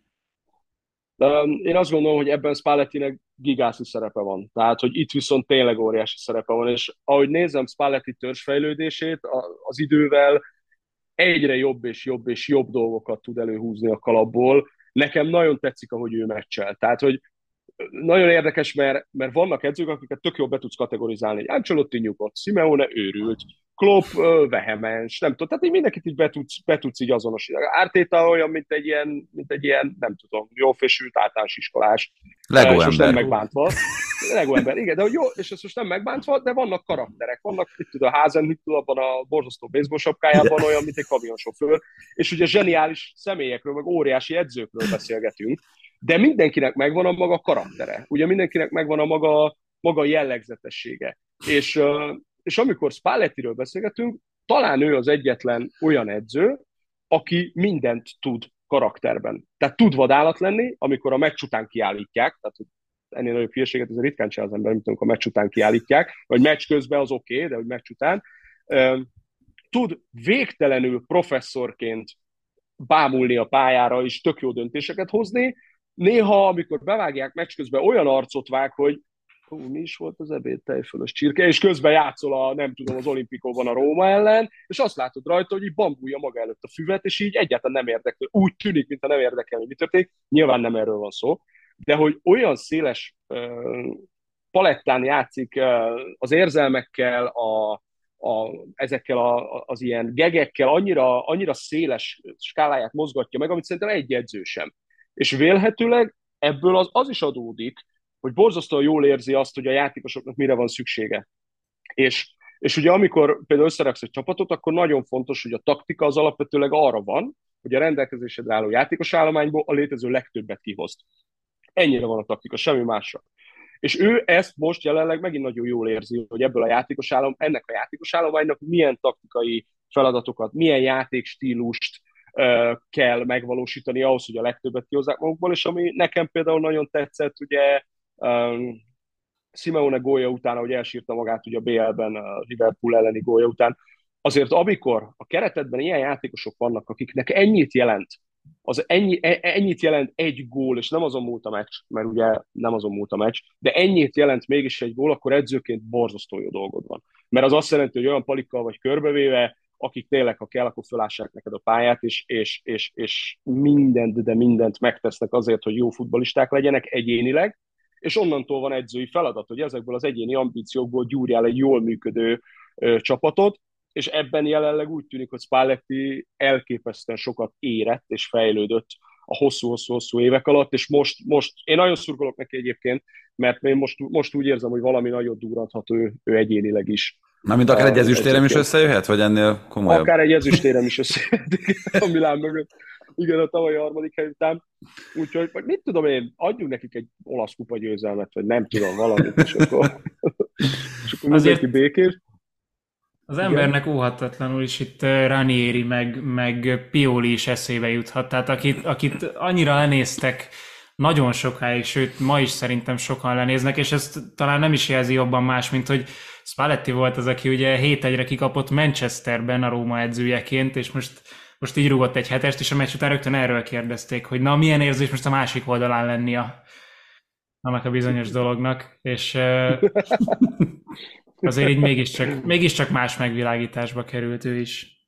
Um, én azt gondolom, hogy ebben Spallettinek gigászi szerepe van. Tehát, hogy itt viszont tényleg óriási szerepe van, és ahogy nézem Spalletti törzsfejlődését, az idővel egyre jobb és jobb és jobb dolgokat tud előhúzni a kalapból. Nekem nagyon tetszik, ahogy ő meccsel. Tehát, hogy nagyon érdekes, mert, mert vannak edzők, akiket tök jól be tudsz kategorizálni. Ancelotti nyugodt, Szimeone őrült, Klopp vehemens, nem tudom. Tehát így mindenkit így be tudsz, be tudsz így azonosítani. Arteta olyan, mint egy ilyen, mint egy ilyen nem tudom, jófésült általános iskolás. Lego ember. Nem megbántva. Lego ember, igen, de hogy jó, és ezt most nem megbántva, de vannak karakterek, vannak itt tud a házen, itt tud abban a borzasztó baseball sapkájában olyan, mint egy kamionsofőr, és ugye zseniális személyekről, meg óriási edzőkről beszélgetünk, de mindenkinek megvan a maga karaktere, ugye mindenkinek megvan a maga, maga jellegzetessége, és, és amikor Spallettiről beszélgetünk, talán ő az egyetlen olyan edző, aki mindent tud karakterben. Tehát tud vadállat lenni, amikor a meccs után kiállítják, tehát ennél nagyobb hírséget azért ritkán csinál az ember, mint amikor a meccs után kiállítják, vagy meccs közben az oké, okay, de hogy meccs után. Tud végtelenül professzorként bámulni a pályára, és tök jó döntéseket hozni. Néha, amikor bevágják meccs közben, olyan arcot vág, hogy hú, mi is volt az ebéd, tejfölös csirke, és közben játszol a, nem tudom, az olimpikóban a Róma ellen, és azt látod rajta, hogy így bambulja maga előtt a füvet, és így egyáltalán nem érdekel. Úgy tűnik, mintha nem érdekelni, mi történik. Nyilván nem erről van szó. De hogy olyan széles uh, palettán játszik uh, az érzelmekkel, a, a, ezekkel a, az ilyen gegekkel, annyira, annyira széles skáláját mozgatja meg, amit szerintem egy edző sem. És vélhetőleg ebből az, az is adódik, hogy borzasztóan jól érzi azt, hogy a játékosoknak mire van szüksége. És, és ugye amikor például összeraksz egy csapatot, akkor nagyon fontos, hogy a taktika az alapvetőleg arra van, hogy a rendelkezésedre álló játékos állományból a létező legtöbbet kihozd. Ennyire van a taktika, semmi másra. És ő ezt most jelenleg megint nagyon jól érzi, hogy ebből a játékos állom, ennek a játékosállománynak milyen taktikai feladatokat, milyen játékstílust, kell megvalósítani ahhoz, hogy a legtöbbet kihozzák magukból, és ami nekem például nagyon tetszett, ugye Szimeone gólja után, ahogy elsírta magát ugye a bé el-ben a Liverpool elleni gólja után, azért amikor a keretedben ilyen játékosok vannak, akiknek ennyit jelent, az ennyi, ennyit jelent egy gól, és nem azon múlt a meccs, mert ugye nem azon múlt a meccs, de ennyit jelent mégis egy gól, akkor edzőként borzasztó jó dolgod van. Mert az azt jelenti, hogy olyan palikkal vagy körbevéve, akik tényleg, ha kell, akkor fölássák neked a pályát, és, és, és, és mindent, de mindent megtesznek azért, hogy jó futballisták legyenek egyénileg, és onnantól van edzői feladat, hogy ezekből az egyéni ambíciókból gyúrjál egy jól működő ö, csapatot, és ebben jelenleg úgy tűnik, hogy Spalletti elképesztően sokat érett és fejlődött a hosszú-hosszú-hosszú évek alatt, és most, most én nagyon szurkolok neki egyébként, mert én most, most úgy érzem, hogy valami nagyon durranthat ő, ő egyénileg is. Na, mint akár egy ezüstérem is összejöhet, vagy ennél komolyabb? Akár egy ezüstérem is összejöhet a Milán mögött. Igen, a tavalyi harmadik hely után. Úgyhogy, vagy mit tudom én, adjunk nekik egy olasz kupa győzelmet, vagy nem tudom, valamit, és akkor, és akkor mindenki békés. Az embernek óhatatlanul is itt Ranieri, meg, meg Pioli is eszébe juthat, tehát akit, akit annyira lenéztek nagyon sokáig, sőt, ma is szerintem sokan lenéznek, és ezt talán nem is jelzi jobban más, mint hogy Spalletti volt az, aki ugye hét egyre kikapott Manchesterben a Róma edzőjeként, és most, most így rúgott egy hetest, és a meccs után rögtön erről kérdezték, hogy na, milyen érzés most a másik oldalán lenni a, annak a bizonyos dolognak, és... Azért így mégiscsak, mégiscsak más megvilágításba került ő is.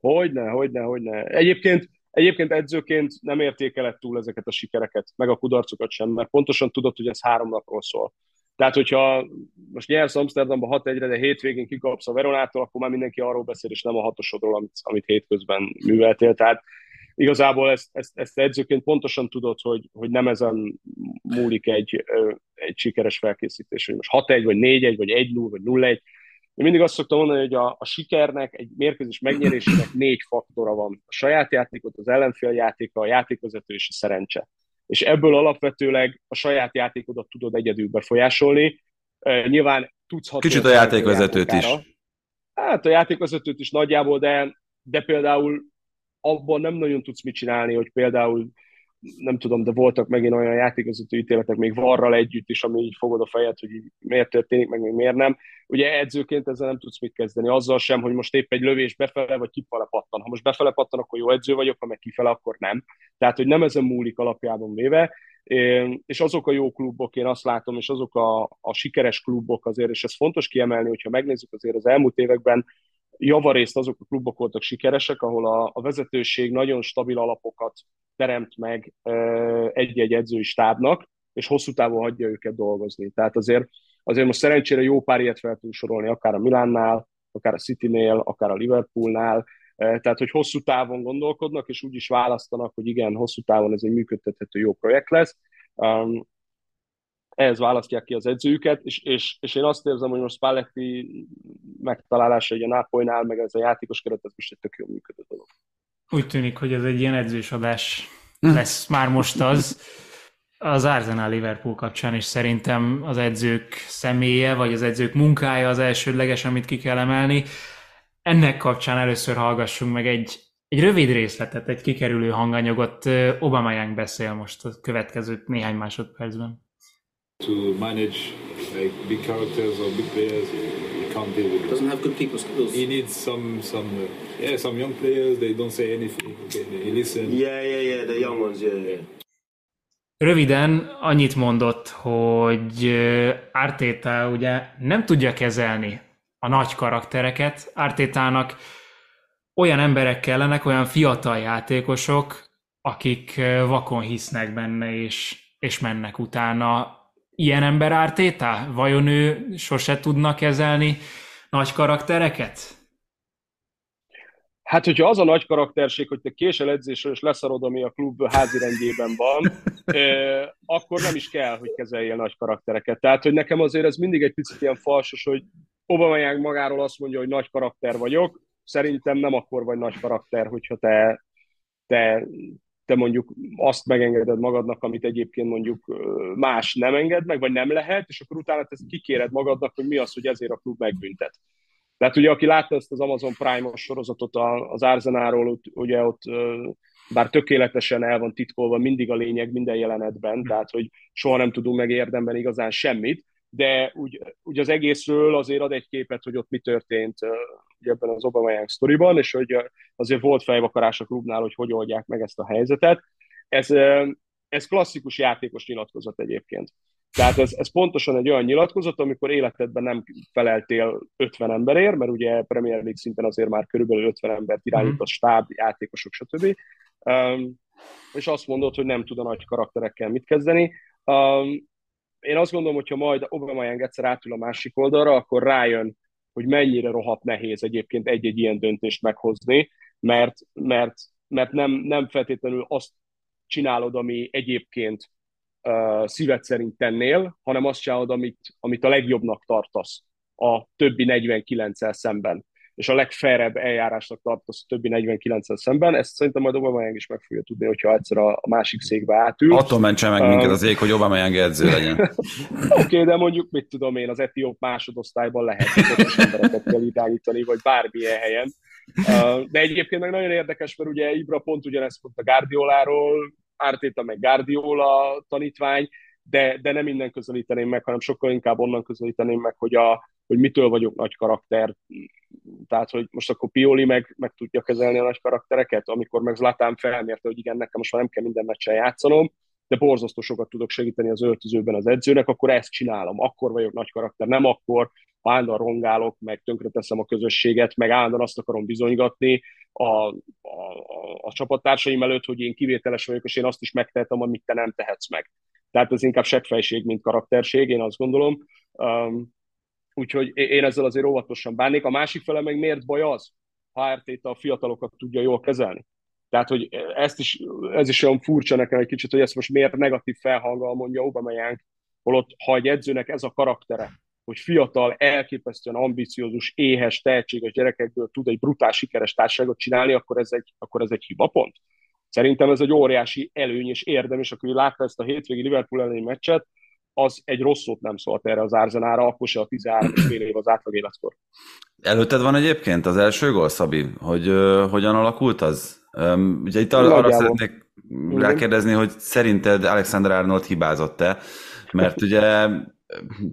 Hogyne, hogyne, hogyne. Egyébként, egyébként edzőként nem értékeled túl ezeket a sikereket, meg a kudarcokat sem, mert pontosan tudod, hogy ez három napról szól. Tehát, hogyha most nyersz Amsterdamban hat egyre, de hétvégén kikapsz a Veronától, akkor már mindenki arról beszél, és nem a hatosodról, amit, amit hétközben műveltél. Tehát igazából ezt, ezt, ezt edzőként pontosan tudod, hogy, hogy nem ezen múlik egy, egy sikeres felkészítés, hogy most hat egy, vagy négy egy, vagy egy null, vagy nulla egy. Én mindig azt szoktam mondani, hogy a, a sikernek, egy mérkőzés megnyerésének négy faktora van. A saját játékot, az ellenfél játéka, a játékvezető és a szerencse. És ebből alapvetőleg a saját játékodat tudod egyedül befolyásolni. Nyilván tudsz hatni... Kicsit a játékvezetőt is. Hát a játékvezetőt is nagyjából, de, de például abban nem nagyon tudsz mit csinálni, hogy például, nem tudom, de voltak megint olyan játékvezető ítéletek még varral együtt is, ami így fogod a fejed, hogy miért történik, meg még miért nem. Ugye edzőként ezzel nem tudsz mit kezdeni, azzal sem, hogy most épp egy lövés befele, vagy kifele pattan. Ha most befele pattan, akkor jó edző vagyok, ha meg kifele, akkor nem. Tehát, hogy nem ezen múlik alapjában véve. És azok a jó klubok, én azt látom, és azok a, a sikeres klubok azért, és ez fontos kiemelni, hogyha megnézzük azért az elmúlt években, javarészt azok a klubok voltak sikeresek, ahol a, a vezetőség nagyon stabil alapokat teremt meg egy-egy edzői stábnak, és hosszú távon hagyja őket dolgozni. Tehát azért, azért most szerencsére jó pár ilyet fel tudunk sorolni, akár a Milánnál, akár a Citynél, akár a Liverpoolnál, tehát hogy hosszú távon gondolkodnak, és úgy is választanak, hogy igen, hosszú távon ez egy működtethető jó projekt lesz. Um, ehhez választják ki az edzőjüket, és, és, és én azt érzem, hogy most Spalletti megtalálása egy a Nápolynál, meg ez a játékos keret, ez most egy tök jó működő dolog. Úgy tűnik, hogy ez egy ilyen edzős adás lesz már most az. Az Arsenal Liverpool kapcsán is szerintem az edzők személye, vagy az edzők munkája az elsődleges, amit ki kell emelni. Ennek kapcsán először hallgassunk meg egy, egy rövid részletet, egy kikerülő hanganyagot. Aubameyang beszél most a következő néhány másodpercben. To manage like big characters or big players, he can't deal with it. Doesn't have good people skills. He needs some, some, uh, yeah, some young players. They don't say anything. Okay, they listen. Yeah, yeah, yeah. The young ones, yeah, yeah. Röviden annyit mondott, hogy Arteta ugye nem tudja kezelni a nagy karaktereket. Artetának olyan emberek kellenek, olyan fiatal játékosok, akik vakon hisznek benne és és mennek utána. Ilyen ember Arteta? Vajon ő sose tudna kezelni nagy karaktereket? Hát, hogyha az a nagy karakterség, hogy te késel edzésről és leszarod, ami a klub házirendjében van, eh, akkor nem is kell, hogy kezeljél nagy karaktereket. Tehát, hogy nekem azért ez mindig egy picit ilyen falsos, hogy Aubameyang magáról azt mondja, hogy nagy karakter vagyok. Szerintem nem akkor vagy nagy karakter, hogyha te... te te mondjuk azt megengeded magadnak, amit egyébként mondjuk más nem enged meg, vagy nem lehet, és akkor utána te kikéred magadnak, hogy mi az, hogy ezért a klub megbüntet. De hát ugye, aki látta ezt az Amazon Prime-os sorozatot az Arzenáról, ugye ott bár tökéletesen el van titkolva mindig a lényeg minden jelenetben, tehát hogy soha nem tudunk meg érdemben igazán semmit, de úgy, úgy az egészről azért ad egy képet, hogy ott mi történt ebben az Aubameyang sztoriban, és hogy azért volt fejvakarás a klubnál, hogy hogy oldják meg ezt a helyzetet. Ez, ez klasszikus játékos nyilatkozat egyébként. Tehát ez, ez pontosan egy olyan nyilatkozat, amikor életedben nem feleltél ötven emberért, mert ugye Premier League szinten azért már körülbelül ötven embert irányít a stáb, játékosok, stb. Um, és azt mondod, hogy nem tud a nagy karakterekkel mit kezdeni. Um, én azt gondolom, hogyha majd Aubameyang egyszer átül a másik oldalra, akkor rájön, hogy mennyire rohadt nehéz egyébként egy-egy ilyen döntést meghozni, mert, mert, mert nem, nem feltétlenül azt csinálod, ami egyébként uh, szíved szerint tennél, hanem azt csinálod, amit, amit a legjobbnak tartasz a többi negyvenkilenccel szemben, és a legfairebb eljárásnak tartasz a többi negyvenkilenccel szemben. Ezt szerintem majd Aubameyang is meg fogja tudni, hogyha egyszer a másik székbe átül. Attól mentse meg minket az ég, hogy Aubameyang edző legyen. Oké, okay, de mondjuk, mit tudom én, az etióp másodosztályban lehet, hogy embereket kell irányítani, vagy bármilyen helyen. De egyébként meg nagyon érdekes, mert ugye Ibra pont ugyanezt mondta Guardioláról, Arteta meg Guardiola tanítvány, de, de nem innen közelíteném meg, hanem sokkal inkább onnan közelíteném meg, hogy a hogy mitől vagyok nagy karakter, tehát, hogy most akkor Pioli meg, meg tudja kezelni a nagy karaktereket, amikor meg Zlatán felmérte, hogy igen, nekem most már nem kell minden meccsen játszanom, de borzasztó sokat tudok segíteni az öltözőben az edzőnek, akkor ezt csinálom, akkor vagyok nagy karakter, nem akkor, ha állandóan rongálok, meg tönkreteszem a közösséget, meg állandóan azt akarom bizonygatni a, a, a, a csapattársaim előtt, hogy én kivételes vagyok, és én azt is megtehetem, amit te nem tehetsz meg. Tehát ez inkább seggfejség, mint karakterség, én azt gondolom. Um, Úgyhogy én ezzel azért óvatosan bánnék. A másik fele meg miért baj az, ha Arteta a fiatalokat tudja jól kezelni? Tehát, hogy ezt is, ez is olyan furcsa nekem egy kicsit, hogy ezt most miért negatív felhanggal mondja Aubameyang, holott ha egy edzőnek ez a karaktere, hogy fiatal, elképesztően ambiciózus, éhes, tehetséges gyerekekből tud egy brutál sikeres társaságot csinálni, akkor ez egy, akkor ez egy hibapont. Szerintem ez egy óriási előny és érdem, és akkor látta ezt a hétvégi Liverpool elleni meccset, az egy rossz szót nem szólt erre az Arzenára, akkor se a tizenhárom és fél év az átlag életkor. Előtted van egyébként az első gól, Szabi? Hogy uh, hogyan alakult az? Um, ugye itt arra, arra szeretnék rákérdezni, hogy szerinted Alexander Arnold hibázott-e? Mert ugye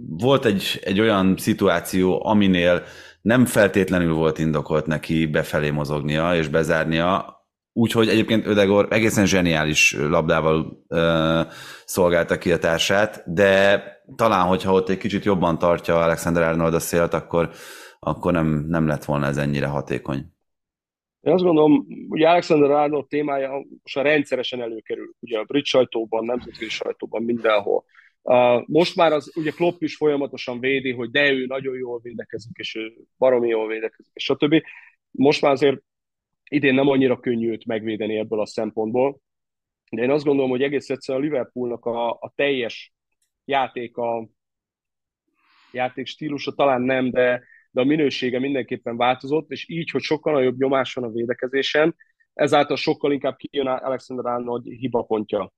volt egy, egy olyan szituáció, aminél nem feltétlenül volt indokolt neki befelé mozognia és bezárnia, úgyhogy egyébként Ödegor egészen zseniális labdával ö, szolgálta ki a társát, de talán, hogyha ott egy kicsit jobban tartja Alexander Arnold a szélt, akkor, akkor nem, nem lett volna ez ennyire hatékony. Én azt gondolom, ugye Alexander Arnold témája most már rendszeresen előkerül, ugye a brit sajtóban, nemzetközi sajtóban, mindenhol. Most már az, ugye Klopp is folyamatosan védi, hogy de ő nagyon jól védekezik, és ő baromi jól védekezik, és stb. Most már azért idén nem annyira könnyű őt megvédeni ebből a szempontból, de én azt gondolom, hogy egész egyszerűen a Liverpoolnak a, a teljes játéka, játékstílusa talán nem, de, de a minősége mindenképpen változott, és így, hogy sokkal nagyobb nyomás van a védekezésen, ezáltal sokkal inkább kijön Alexander Arnold hibapontja,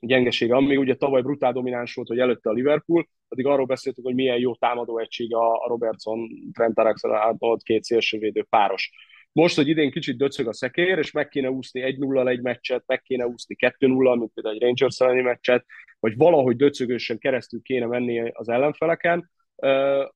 gyengesége. Amíg ugye tavaly brutál domináns volt, hogy előtte a Liverpool, addig arról beszéltünk, hogy milyen jó támadó egység a Robertson, Trent Alexander-Arnold két szélsővédő páros. Most, hogy idén kicsit döcög a szekér, és meg kéne úszni egy nullal egy meccset, meg kéne úszni kettő nullal, mint például egy Rangers elleni meccset, vagy valahogy döcögősen keresztül kéne menni az ellenfeleken,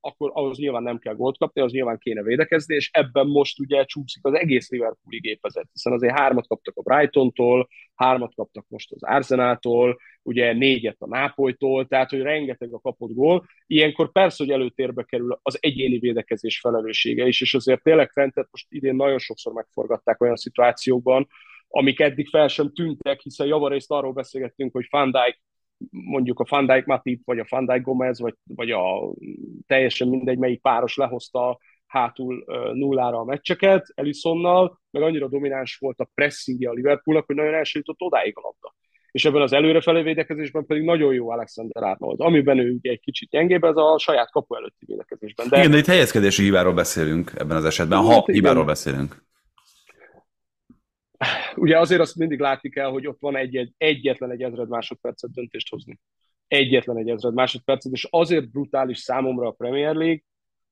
akkor ahhoz nyilván nem kell gólt kapni, az nyilván kéne védekezni, és ebben most ugye csúszik az egész Liverpooli gépezet, hiszen azért hármat kaptak a Brightontól, hármat kaptak most az Arsenaltól, ugye négyet a Nápolytól, tehát hogy rengeteg a kapott gól. Ilyenkor persze, hogy előtérbe kerül az egyéni védekezés felelőssége is, és azért tényleg Trentet most idén nagyon sokszor megforgatták olyan szituációkban, amik eddig fel sem tűntek, hiszen javarészt arról beszélgettünk, hogy Van Dijk, mondjuk a Van Dijk Matip, vagy a Van Dijk Gomez, vagy, vagy a teljesen mindegy, melyik páros lehozta hátul nullára a meccseket Elissonnal, meg annyira domináns volt a pressingje a Liverpoolnak, hogy nagyon elsérított odáig a labda. És ebben az előrefelé védekezésben pedig nagyon jó Alexander Arnold, amiben ő ugye egy kicsit gyengébb, ez a saját kapu előtti védekezésben. De... Igen, de itt helyezkedési hibáról beszélünk ebben az esetben, ha hát, hibáról beszélünk. Ugye azért azt mindig látni kell, hogy ott van egy, egyetlen egy ezred másodpercet döntést hozni. Egyetlen egy ezred másodpercet, és azért brutális számomra a Premier League,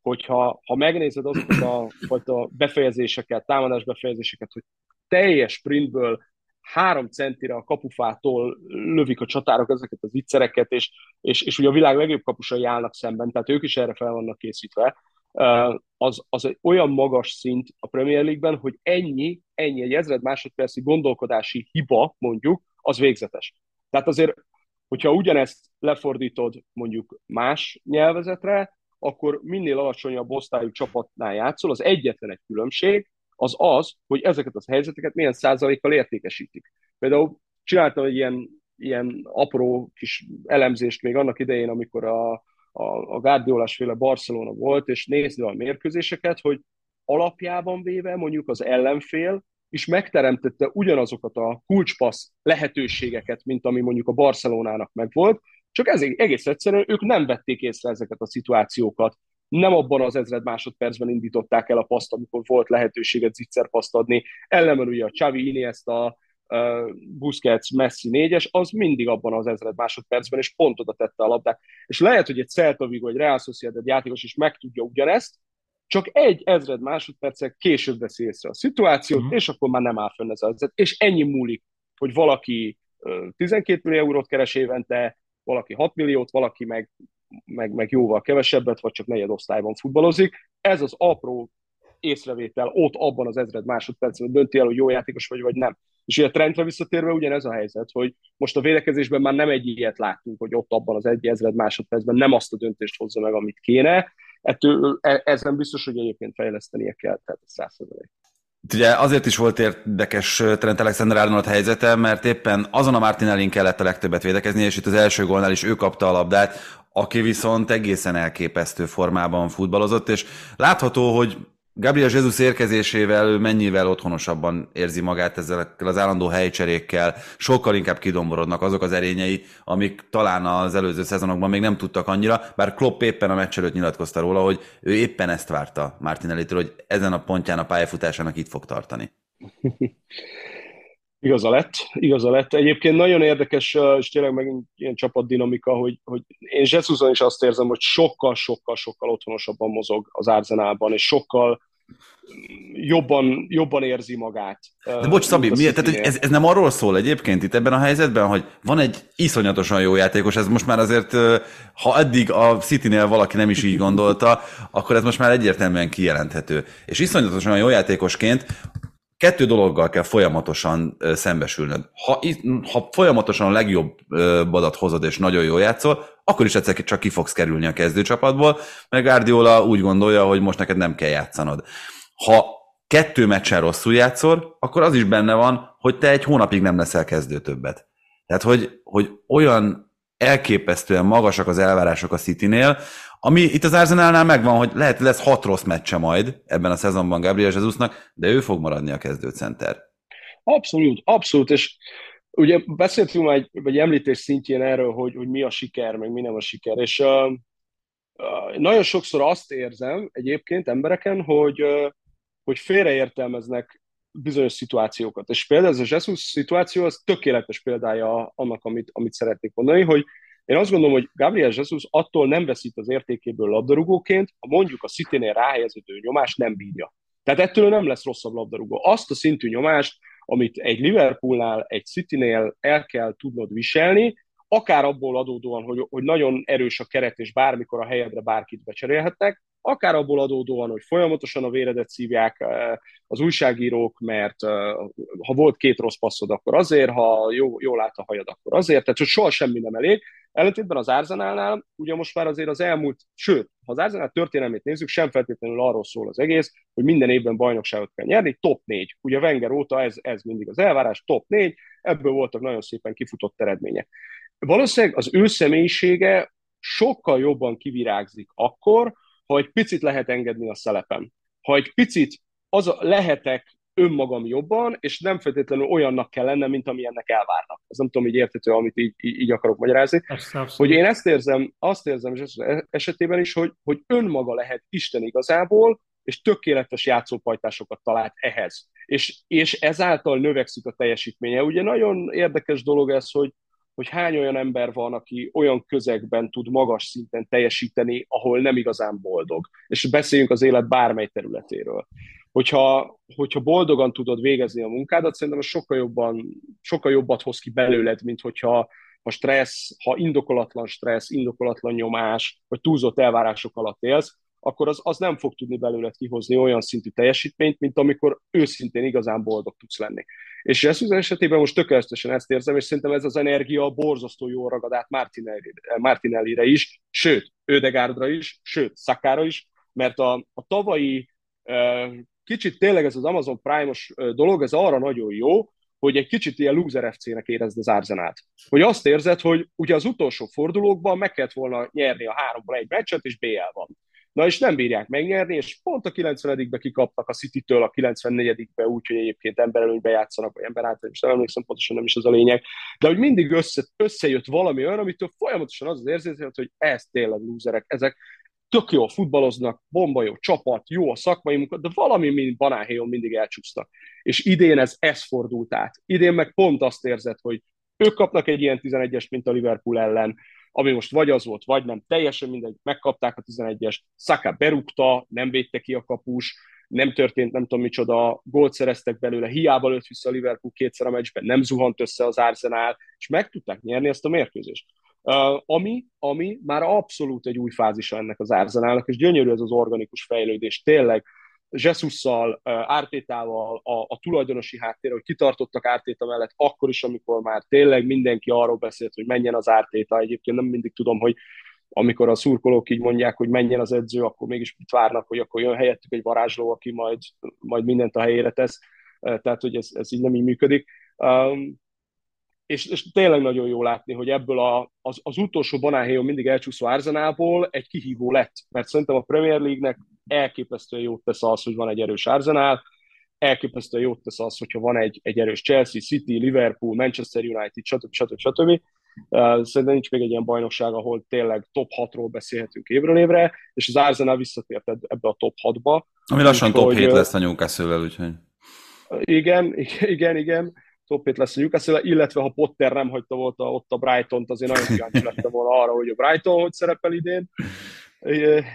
hogyha ha megnézed azokat a fajta befejezéseket, támadás befejezéseket, hogy teljes sprintből három centire a kapufától lövik a csatárok ezeket az viccereket, és, és, és ugye a világ legjobb kapusai állnak szemben, tehát ők is erre fel vannak készítve, az, az egy olyan magas szint a Premier League-ben, hogy ennyi, ennyi egy ezred másodperci gondolkodási hiba, mondjuk, az végzetes. Tehát azért, hogyha ugyanezt lefordítod mondjuk más nyelvezetre, akkor minél alacsonyabb osztályú csapatnál játszol, az egyetlen egy különbség, az az, hogy ezeket a helyzeteket milyen százalékkal értékesítik. Például csináltam egy ilyen, ilyen apró kis elemzést még annak idején, amikor a, a, a Guardiolásféle Barcelona volt, és nézni a mérkőzéseket, hogy alapjában véve mondjuk az ellenfél is megteremtette ugyanazokat a kulcspassz lehetőségeket, mint ami mondjuk a Barcelonának megvolt, csak ezért egész egyszerűen ők nem vették észre ezeket a szituációkat. Nem abban az ezred másodpercben indították el a paszt, amikor volt lehetőséget zicserpaszt adni. Ellenben ugye a Xavi, Iniesta, Busquets, Messi négyes, az mindig abban az ezred másodpercben, és pont oda tette a labdát. És lehet, hogy egy Celta Vigo, vagy Real Sociedad játékos is megtudja ugyanezt, csak egy ezred másodperccel később veszi észre a szituációt, uh-huh. és akkor már nem áll fönn ez az ezred. És ennyi múlik, hogy valaki tizenkét millió eurót keres évente, valaki hat milliót, valaki meg, meg, meg jóval kevesebbet, vagy csak negyed osztályban futballozik. Ez az apró észrevétel ott abban az ezred másodpercben dönti el, hogy jó játékos vagy, vagy nem. És ugye trendre visszatérve ugyanez a helyzet, hogy most a védekezésben már nem egy ilyet láttunk, hogy ott abban az egy ezred másodpercben nem azt a döntést hozza meg, amit kéne. Ettől, ezen biztos, hogy egyébként fejlesztenie kell, tehát száz százalék. Ugye azért is volt érdekes Trent Alexander-Arnold helyzete, mert éppen azon a Martinellin kellett a legtöbbet védekezni, és itt az első gólnál is ő kapta a labdát, aki viszont egészen elképesztő formában futballozott, és látható, hogy Gabriel Jesus érkezésével mennyivel otthonosabban érzi magát ezekkel az állandó helycserékkel, sokkal inkább kidomborodnak azok az erényei, amik talán az előző szezonokban még nem tudtak annyira, bár Klopp éppen a meccs előtt nyilatkozta róla, hogy ő éppen ezt várta Martinellitől, hogy ezen a pontján a pályafutásának itt fog tartani. Igaza lett, igaza lett. Egyébként nagyon érdekes, és tényleg megint ilyen csapatdinamika, hogy, hogy én Jesuson is azt érzem, hogy sokkal-sokkal-sokkal otthonosabban mozog az Arsenalban, és sokkal jobban, jobban érzi magát. De bocs, Szabi, miért? Tehát, ez, ez nem arról szól egyébként itt ebben a helyzetben, hogy van egy iszonyatosan jó játékos, ez most már azért, ha eddig a Citynél valaki nem is így gondolta, akkor ez most már egyértelműen kijelenthető. És iszonyatosan jó játékosként kettő dologgal kell folyamatosan szembesülnöd. Ha, ha folyamatosan a legjobb badat hozod, és nagyon jól játszol, akkor is egyszer csak ki fogsz kerülni a kezdőcsapatból, mert Guardiola úgy gondolja, hogy most neked nem kell játszanod. Ha kettő meccsen rosszul játszol, akkor az is benne van, hogy te egy hónapig nem leszel kezdő többet. Tehát, hogy, hogy olyan elképesztően magasak az elvárások a Citynél, ami itt az Arsenalnál megvan, hogy lehet, hogy lesz hat rossz meccse majd ebben a szezonban Gabriel Jesusnak, de ő fog maradni a kezdőcenter. Abszolút, abszolút, és ugye beszéltünk már egy, egy említés szintjén erről, hogy, hogy mi a siker, meg mi nem a siker, és uh, uh, nagyon sokszor azt érzem egyébként embereken, hogy, uh, hogy félreértelmeznek bizonyos szituációkat, és például ez a Jesus szituáció az tökéletes példája annak, amit, amit szeretnék mondani, hogy én azt gondolom, hogy Gabriel Jesus attól nem veszít az értékéből labdarúgóként, ha mondjuk a Citynél ráhelyeződő nyomást nem bírja. Tehát ettől nem lesz rosszabb labdarúgó. Azt a szintű nyomást, amit egy Liverpoolnál, egy Citynél el kell tudnod viselni, akár abból adódóan, hogy, hogy nagyon erős a keret, és bármikor a helyedre bárkit becserélhetnek, akár abból adódóan, hogy folyamatosan a véredet szívják az újságírók, mert ha volt két rossz passzod, akkor azért, ha jó, jól állt a hajad, akkor azért, tehát soha semmi nem elég. Ellentétben az Arsenalnál, ugye most már azért az elmúlt, sőt, ha az Arsenal történelmét nézzük, sem feltétlenül arról szól az egész, hogy minden évben bajnokságot kell nyerni, top négy. Ugye Wenger óta ez, ez mindig az elvárás, top négy, ebből voltak nagyon szépen kifutott eredmények. Valószínűleg az ő személyisége sokkal jobban kivirágzik akkor, ha egy picit lehet engedni a szelepen. Ha egy picit az a, lehetek önmagam jobban, és nem feltétlenül olyannak kell lennem, mint amilyennek elvárnak. Ez nem tudom, így érthető, amit így, így akarok magyarázni. Abszolút. Hogy én ezt érzem, azt érzem, és az esetében is, hogy, hogy önmaga lehet Isten igazából, és tökéletes játszópajtásokat talált ehhez. És, és ezáltal növekszik a teljesítménye. Ugye nagyon érdekes dolog ez, hogy hogy hány olyan ember van, aki olyan közegben tud magas szinten teljesíteni, ahol nem igazán boldog. És beszéljünk az élet bármely területéről. Hogyha, hogyha boldogan tudod végezni a munkádat, szerintem sokkal jobban, sokkal jobbat hoz ki belőled, mint hogyha ha stressz, ha indokolatlan stressz, indokolatlan nyomás, vagy túlzott elvárások alatt élsz, akkor az, az nem fog tudni belőled kihozni olyan szintű teljesítményt, mint amikor őszintén igazán boldog tudsz lenni. És ezt az esetében most tökéletesen ezt érzem, és szerintem ez az energia borzasztó jól ragad át Martinellire, Martinellire is, sőt, Ödegaardra is, sőt, Szakára is, mert a, a tavalyi kicsit tényleg ez az Amazon Prime-os dolog, ez arra nagyon jó, hogy egy kicsit ilyen loser ef cének érezd az Arzenát. Hogy azt érzed, hogy ugye az utolsó fordulókban meg kellett volna nyerni a háromból egy meccset, és bé el van. Na és nem bírják megnyerni, és pont a kilencvenedikbe kikaptak a City-től a kilencvennegyedikbe, úgyhogy egyébként emberelőnybe játszanak, vagy ember által, és nem emlékszem, pontosan nem is ez a lényeg. De hogy mindig össze, összejött valami olyan, amitől folyamatosan az az érzés, hogy ez tényleg lúzerek, ezek tök jól futballoznak, bomba jó csapat, jó a szakmai munka, de valami mind banánhéjon mindig elcsúsztak. És idén ez, ez fordult át. Idén meg pont azt érzed, hogy ők kapnak egy ilyen tizenegyest, mint a Liverpool ellen, ami most vagy az volt, vagy nem, teljesen mindegy, megkapták a tizenegyest, Saka berúgta, nem védte ki a kapus, nem történt nem tudom micsoda, gólt szereztek belőle, hiába lőtt vissza a Liverpool kétszer a meccsben, nem zuhant össze az Arsenal, és meg tudták nyerni ezt a mérkőzést. Uh, ami, ami már abszolút egy új fázisa ennek az Arsenalnak, és gyönyörű ez az organikus fejlődés, tényleg Jesusszal, Artetával, a, a tulajdonosi háttér, hogy kitartottak Arteta mellett, akkor is, amikor már tényleg mindenki arról beszélt, hogy menjen az Arteta. Egyébként nem mindig tudom, hogy amikor a szurkolók így mondják, hogy menjen az edző, akkor mégis mit várnak, hogy akkor jön helyettük egy varázsló, aki majd, majd mindent a helyére tesz. Tehát, hogy ez, ez így nem így működik. Um, és, és tényleg nagyon jó látni, hogy ebből a, az, az utolsó banánhéjon mindig elcsúszó Arsenából egy kihívó lett. Mert szerintem a Premier League-nek elképesztően jót tesz az, hogy van egy erős Arsenal, elképesztően jót tesz az, hogyha van egy, egy erős Chelsea, City, Liverpool, Manchester United, stb. stb. stb. Szerintem nincs még egy ilyen bajnokság, ahol tényleg top hatról beszélhetünk évről évre, és az Arsenal visszatért ebbe a top hatba. Ami lassan top hét lesz a Newcastle-vel, úgyhogy. Igen, igen, igen. Top hét lesz a Newcastle, illetve ha Potter nem hagyta volt a, ott a Brightont, azért nagyon kíváncsi lettem volna arra, hogy a Brighton hogy szerepel idén.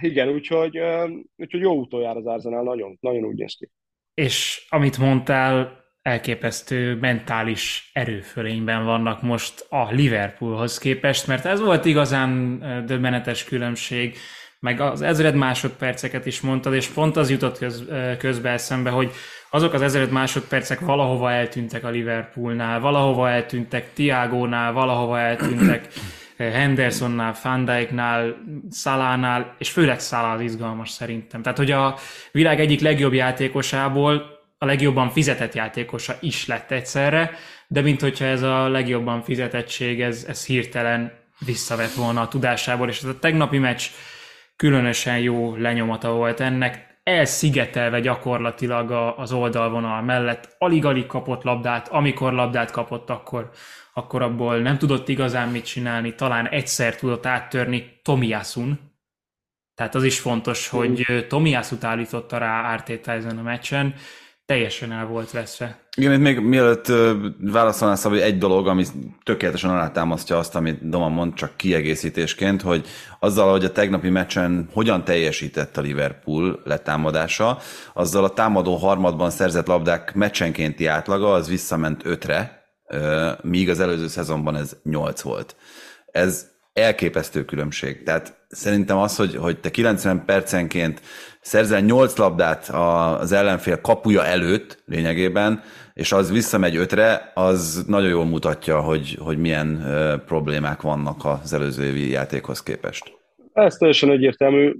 Igen, úgyhogy, úgyhogy jó úton jár az Arsenal, nagyon, nagyon úgy néz ki. És amit mondtál, elképesztő mentális erőfölényben vannak most a Liverpoolhoz képest, mert ez volt igazán döbbenetes különbség, meg az ezred másodperceket is mondtad, és pont az jutott köz, közbe eszembe, hogy azok az ezred másodpercek valahova eltűntek a Liverpoolnál, valahova eltűntek Thiagónál, valahova eltűntek Hendersonnál, Van Dijknál, Salánál, és főleg Salah az izgalmas szerintem. Tehát, hogy a világ egyik legjobb játékosából a legjobban fizetett játékosa is lett egyszerre, de minthogyha ez a legjobban fizetettség, ez, ez hirtelen visszavett volna a tudásából, és ez a tegnapi meccs különösen jó lenyomata volt ennek, elszigetelve gyakorlatilag az oldalvonal mellett, alig-alig kapott labdát, amikor labdát kapott, akkor, akkor abból nem tudott igazán mit csinálni, talán egyszer tudott áttörni Tomiasun. Tehát az is fontos, mm. hogy Tomiasut állította rá Arteta ezen a meccsen, teljesen el volt veszve. Igen, még mielőtt válaszolnál, Szabi, egy dolog, ami tökéletesen alátámasztja azt, amit Doma mond, csak kiegészítésként, hogy azzal, hogy a tegnapi meccsen hogyan teljesített a Liverpool letámadása, azzal a támadó harmadban szerzett labdák meccsenkénti átlaga, az visszament ötre, míg az előző szezonban ez nyolc volt. Ez elképesztő különbség. Tehát szerintem az, hogy, hogy te kilencven percenként szerzel nyolc labdát az ellenfél kapuja előtt lényegében, és az visszamegy ötre, az nagyon jól mutatja, hogy, hogy milyen problémák vannak az előző évi játékhoz képest. Ez teljesen egyértelmű,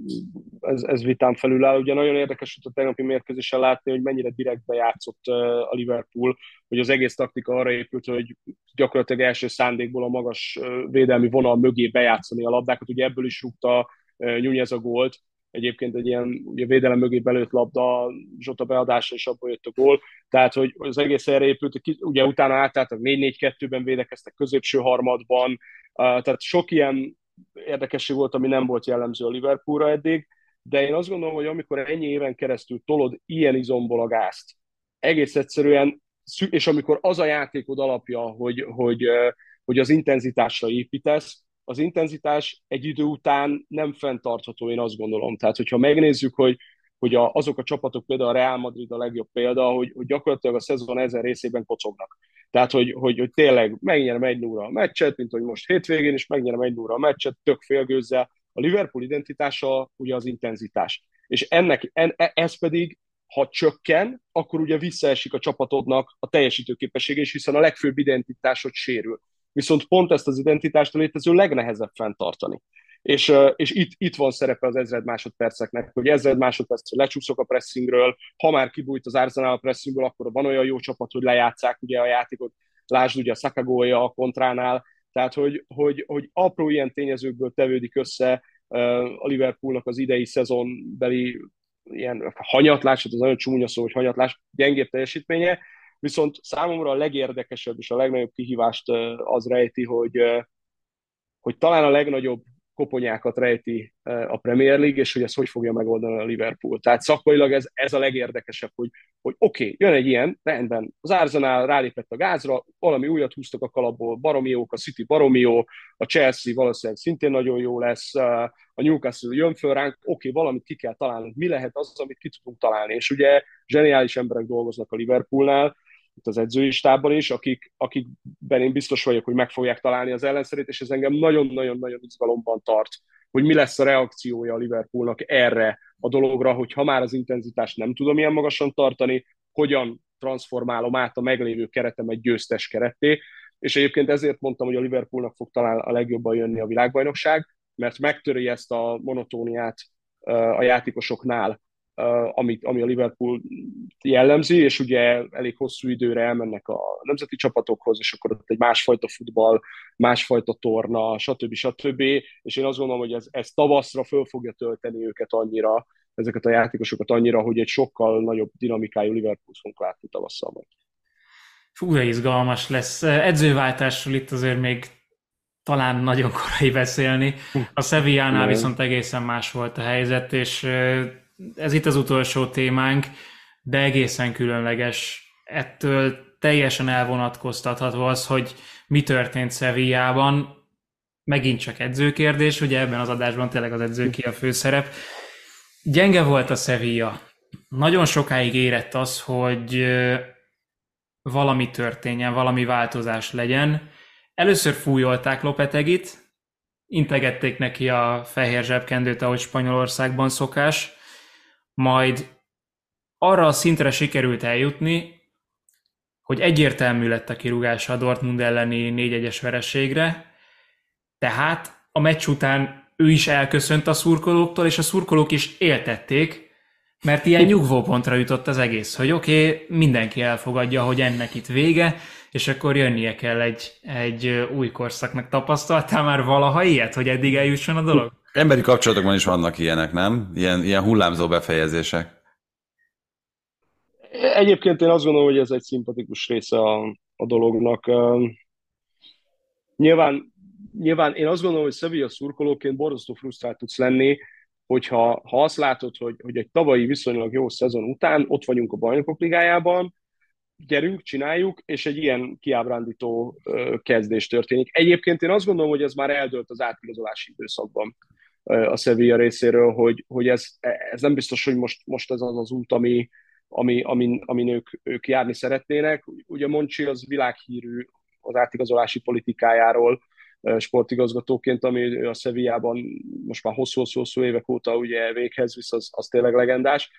ez, ez vitán felül áll. Ugye nagyon érdekes volt a tegnapi mérkőzésen látni, hogy mennyire direktbe játszott a Liverpool, hogy az egész taktika arra épült, hogy gyakorlatilag első szándékból a magas védelmi vonal mögé bejátszani a labdákat. Ugye ebből is rúgta Núñez a gólt, egyébként egy ilyen ugye védelem mögé belőtt labda, Zsota beadása, és abból jött a gól. Tehát, hogy az egész erre épült, ugye utána átálltak négy négy kettőben védekeztek, középső harmadban, tehát sok ilyen érdekesség volt, ami nem volt jellemző a Liverpoolra eddig, de én azt gondolom, hogy amikor ennyi éven keresztül tolod ilyen izomból a gázt, egész egyszerűen, és amikor az a játékod alapja, hogy, hogy, hogy az intenzitásra építesz. Az intenzitás egy idő után nem fenntartható, én azt gondolom. Tehát, hogyha megnézzük, hogy, hogy a, azok a csapatok, például a Real Madrid a legjobb példa, hogy, hogy gyakorlatilag a szezon ezen részében kocognak. Tehát, hogy, hogy, hogy tényleg megnyerem egy nulla a meccset, mint hogy most hétvégén is megnyerem egy nulla a meccset, tök félgőzzel. A Liverpool identitása ugye az intenzitás. És ennek, en, ez pedig, ha csökken, akkor ugye visszaesik a csapatodnak a teljesítőképessége is, hiszen a legfőbb identitásod sérül. Viszont pont ezt az identitást a létező legnehezebb fenntartani. És, és itt, itt van szerepe az ezred másodperceknek, hogy ezred másodpercre lecsúszok a pressingről, ha már kibújt az Arsenal a pressingből, akkor van olyan jó csapat, hogy lejátszák ugye a játékot, lásd ugye a Saka gólja a kontránál, tehát hogy, hogy, hogy apró ilyen tényezőkből tevődik össze a Liverpoolnak az idei szezonbeli ilyen hanyatlás, ez nagyon csúnya szó, hogy hanyatlás, gyengébb teljesítménye, viszont számomra a legérdekesebb és a legnagyobb kihívást az rejti, hogy, hogy talán a legnagyobb koponyákat rejti a Premier League, és hogy ezt hogy fogja megoldani a Liverpool. Tehát szakmailag ez, ez a legérdekesebb, hogy, hogy oké, okay, jön egy ilyen, rendben, az Arsenal rálépett a gázra, valami újat húztak a kalapból, baromi jók, a City baromi jó, a Chelsea valószínűleg szintén nagyon jó lesz, a Newcastle jön föl ránk, oké, okay, valamit ki kell találni, mi lehet az, amit ki tudunk találni. És ugye zseniális emberek dolgoznak a Liverpoolnál, itt az edzői stábban is, akik, akikben én biztos vagyok, hogy meg fogják találni az ellenszerét, és ez engem nagyon-nagyon-nagyon izgalomban tart, hogy mi lesz a reakciója a Liverpoolnak erre a dologra, hogy ha már az intenzitást nem tudom ilyen magasan tartani, hogyan transformálom át a meglévő keretem egy győztes keretté, és egyébként ezért mondtam, hogy a Liverpoolnak fog talán a legjobban jönni a világbajnokság, mert megtöri ezt a monotóniát a játékosoknál, Ami, ami a Liverpool jellemzi, és ugye elég hosszú időre elmennek a nemzeti csapatokhoz, és akkor ott egy másfajta futball, másfajta torna, stb. stb. És én azt gondolom, hogy ez, ez tavaszra föl fogja tölteni őket annyira, ezeket a játékosokat annyira, hogy egy sokkal nagyobb dinamikájú Liverpool fogunk látni tavasszal majd. Fú, izgalmas lesz. Edzőváltásról itt azért még talán nagyon korai beszélni. A Sevillánál viszont egészen más volt a helyzet, és ez itt az utolsó témánk, de egészen különleges. Ettől teljesen elvonatkoztatható az, hogy mi történt Sevillában. Megint csak edzőkérdés, ugye ebben az adásban tényleg az edző ki a főszerep. Gyenge volt a Sevilla. Nagyon sokáig érett az, hogy valami történjen, valami változás legyen. Először fújolták Lopetegit, integették neki a fehér zsebkendőt, ahogy Spanyolországban szokás, majd arra a szintre sikerült eljutni, hogy egyértelmű lett a kirúgása a Dortmund elleni négy egyes vereségre, tehát a meccs után ő is elköszönt a szurkolóktól, és a szurkolók is éltették, mert ilyen nyugvópontra jutott az egész, hogy oké, okay, mindenki elfogadja, hogy ennek itt vége, és akkor jönnie kell egy, egy új korszaknak. Tapasztaltál már valaha ilyet, hogy eddig eljusson a dolog? Emberi kapcsolatokban is vannak ilyenek, nem? Ilyen, ilyen hullámzó befejezések. Egyébként én azt gondolom, hogy ez egy szimpatikus része a, a dolognak. Nyilván, nyilván én azt gondolom, hogy Sevilla szurkolóként borzasztó frusztrált tudsz lenni, hogyha ha azt látod, hogy, hogy egy tavalyi viszonylag jó szezon után ott vagyunk a Bajnokok Ligájában, gyerünk, csináljuk, és egy ilyen kiábrándító kezdés történik. Egyébként én azt gondolom, hogy ez már eldőlt az átigazolási időszakban a Sevilla részéről, hogy, hogy ez, ez nem biztos, hogy most, most ez az az út, ami, ami, amin, amin ők, ők járni szeretnének. Ugye Monchi az világhírű az átigazolási politikájáról sportigazgatóként, ami a Sevillában most már hosszú-hosszú évek óta ugye véghez visz, az, az tényleg legendás.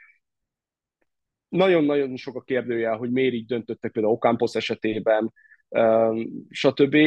Nagyon-nagyon sok a kérdőjel, hogy miért így döntöttek például Ocampos esetében, stb.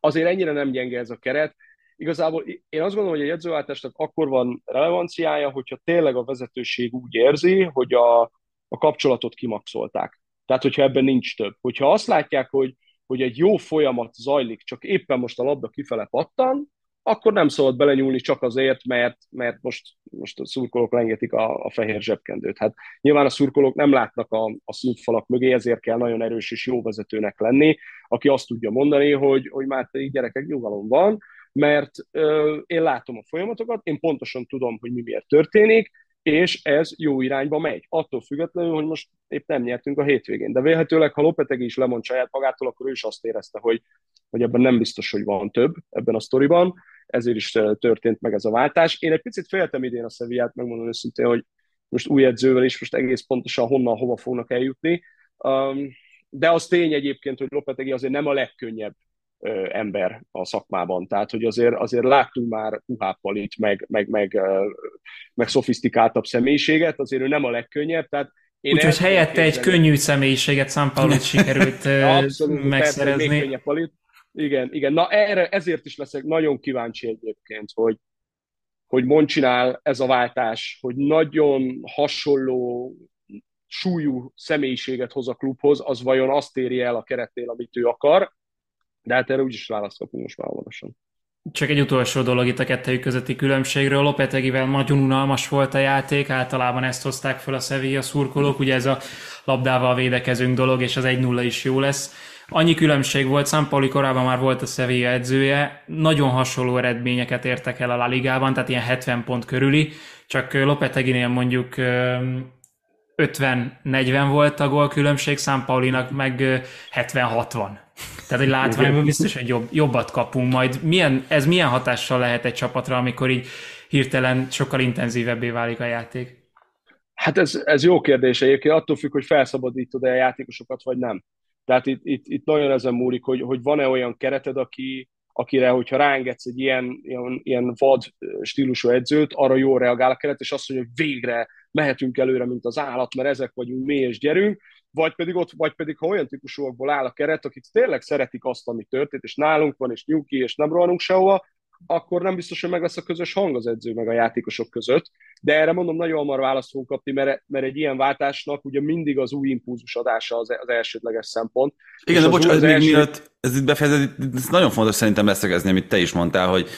Azért ennyire nem gyenge ez a keret. Igazából én azt gondolom, hogy a edzőváltásnak akkor van relevanciája, hogyha tényleg a vezetőség úgy érzi, hogy a, a kapcsolatot kimaxolták. Tehát, hogyha ebben nincs több. Hogyha azt látják, hogy, hogy egy jó folyamat zajlik, csak éppen most a labda kifele pattan, akkor nem szabad belenyúlni csak azért, mert, mert most, most a szurkolók lengetik a, a fehér zsebkendőt. Hát nyilván a szurkolók nem látnak a, a színfalak mögé, ezért kell nagyon erős és jó vezetőnek lenni, aki azt tudja mondani, hogy, hogy már pedig gyerekek, nyugalom van, mert euh, én látom a folyamatokat, én pontosan tudom, hogy mi miért történik, és ez jó irányba megy. Attól függetlenül, hogy most épp nem nyertünk a hétvégén. De vélhetőleg, ha Lopetegi is lemond saját magától, akkor ő is azt érezte, hogy hogy ebben nem biztos, hogy van több ebben a sztoriban, ezért is történt meg ez a váltás. Én egy picit féltem idén a Sevillát, megmondom őszintén, hogy most új edzővel is most egész pontosan honnan, hova fognak eljutni. De az tény egyébként, hogy Lopetegi azért nem a legkönnyebb ember a szakmában. Tehát, hogy azért, azért láttunk már puháppal itt, meg, meg, meg, meg szofisztikáltabb személyiséget, azért ő nem a legkönnyebb. Tehát úgyhogy helyette egy könnyű személyiséget, Sampaolit sikerült abszolút, megszerezni. Persze, még könnyebb, igen, igen. Na erre, ezért is leszek nagyon kíváncsi egyébként, hogy, hogy mond csinál ez a váltás, hogy nagyon hasonló súlyú személyiséget hoz a klubhoz, az vajon azt éri el a keretnél, amit ő akar, de hát erre úgyis választ kapunk most már hamarosan. Csak egy utolsó dolog itt a kettőjük közötti különbségről. Lopetegivel nagyon unalmas volt a játék, általában ezt hozták fel a Sevilla szurkolók, ugye ez a labdával védekezünk dolog, és az egy nulla is jó lesz. Annyi különbség volt, Sampaoli korábban már volt a Sevilla edzője, nagyon hasonló eredményeket értek el a La Ligában, tehát ilyen hetven pont körüli, csak Lopeteginél mondjuk ötven-negyven volt a gól különbség, Sampaolinak meg hetven-hatvan. Tehát, hogy látva, biztos, hogy jobb, jobbat kapunk majd. Milyen, ez milyen hatással lehet egy csapatra, amikor így hirtelen sokkal intenzívebbé válik a játék? Hát ez, ez jó kérdés egyébként, attól függ, hogy felszabadítod-e a játékosokat, vagy nem. Tehát itt, itt, itt nagyon ezen múlik, hogy, hogy van-e olyan kereted, aki, akire, hogyha ráengedsz egy ilyen, ilyen, ilyen vad stílusú edzőt, arra jól reagál a keret, és azt mondja, hogy végre mehetünk előre, mint az állat, mert ezek vagyunk, mi és gyerünk, vagy pedig, ott, vagy pedig ha olyan típusúakból áll a keret, akik tényleg szeretik azt, ami történt, és nálunk van, és nyugi, és nem rohanunk sehova, akkor nem biztos, hogy meg lesz a közös hang az edző meg a játékosok között. De erre mondom, nagyon hamar választ fogunk kapni, mert, mert egy ilyen váltásnak ugye mindig az új impulzus adása az, az elsődleges szempont. Igen, de bocsánat, még első... mielőtt ez itt befejezett, ez nagyon fontos szerintem leszögezni, amit te is mondtál, hogy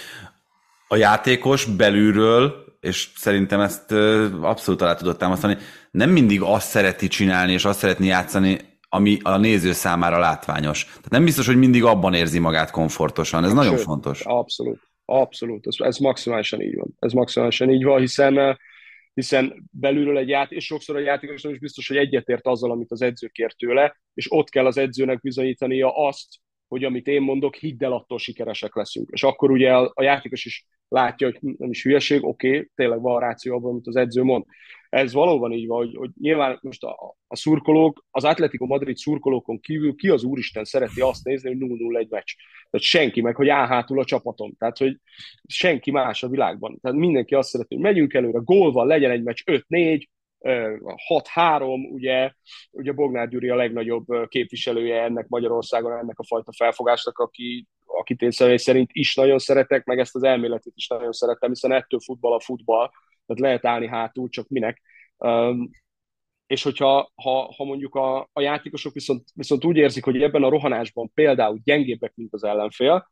a játékos belülről, és szerintem ezt abszolút alá tudod támasztani, nem mindig azt szereti csinálni, és azt szeretni játszani, ami a néző számára látványos. Tehát nem biztos, hogy mindig abban érzi magát komfortosan. Ez Sőt, nagyon fontos. Abszolút. Abszolút, ez, ez maximálisan így van. Ez maximálisan így van, hiszen, hiszen belülről egy játék, és sokszor a játékos nem is biztos, hogy egyetért azzal, amit az edző kér tőle, és ott kell az edzőnek bizonyítania azt, hogy amit én mondok, hidd el, attól sikeresek leszünk. És akkor ugye a, a játékos is látja, hogy nem is hülyeség, oké, okay, tényleg van ráció abban, amit az edző mond. Ez valóban így van, hogy, hogy nyilván most a, a szurkolók, az Atlético Madrid szurkolókon kívül ki az úristen szereti azt nézni, hogy nulla nulla egy meccs. Tehát senki, meg hogy áll hátul a csapatom. Tehát, hogy senki más a világban. Tehát mindenki azt szereti, hogy megyünk előre, gól van, legyen egy meccs öt négy, hat három, ugye, ugye Bognár Gyuri a legnagyobb képviselője ennek Magyarországon, ennek a fajta felfogásnak, aki, akit én személy szerint is nagyon szeretek, meg ezt az elméletet is nagyon szeretem, hiszen ettől futball a futball, tehát lehet állni hátul, csak minek. Um, és hogyha ha, ha mondjuk a, a játékosok viszont, viszont úgy érzik, hogy ebben a rohanásban például gyengébbek, mint az ellenfél,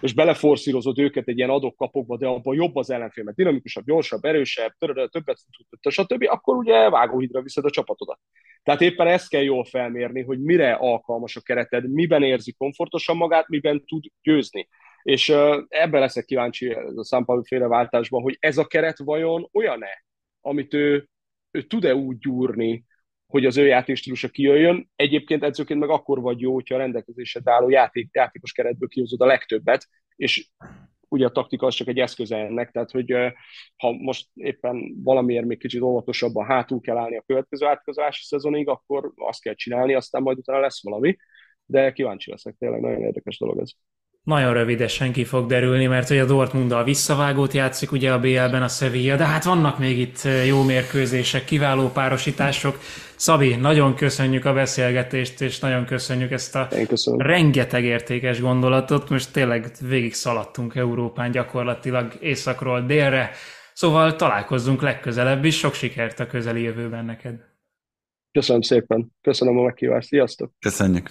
és beleforszírozod őket egy ilyen adok-kapokba, de abban jobb az ellenfél, mert dinamikusabb, gyorsabb, erősebb, többet futott, stb., akkor ugye vágóhidra viszed a csapatodat. Tehát éppen ezt kell jól felmérni, hogy mire alkalmas a kereted, miben érzi komfortosan magát, miben tud győzni. És ebben leszek kíváncsi a Sampaoli féle váltásban, hogy ez a keret vajon olyan-e, amit ő, ő tud-e úgy gyúrni, hogy az ő játékstílusa kijöjjön. Egyébként edzőként meg akkor vagy jó, hogyha a rendelkezésre álló játék, játékos keretből kihozod a legtöbbet, és ugye a taktika az csak egy eszköz ennek, tehát hogy ha most éppen valamiért még kicsit óvatosabban hátul kell állni a következő átkozási szezonig, akkor azt kell csinálni, aztán majd utána lesz valami, de kíváncsi leszek, tényleg nagyon érdekes dolog ez. Nagyon rövidesen ki fog derülni, mert hogy a Dortmunddal visszavágót játszik ugye a bé el-ben a Sevilla, de hát vannak még itt jó mérkőzések, kiváló párosítások. Szabi, nagyon köszönjük a beszélgetést, és nagyon köszönjük ezt a rengeteg értékes gondolatot. Most tényleg végig szaladtunk Európán gyakorlatilag északról délre, szóval találkozzunk legközelebb is. Sok sikert a közeli jövőben neked. Köszönöm szépen, köszönöm a meghívást, sziasztok! Köszönjük!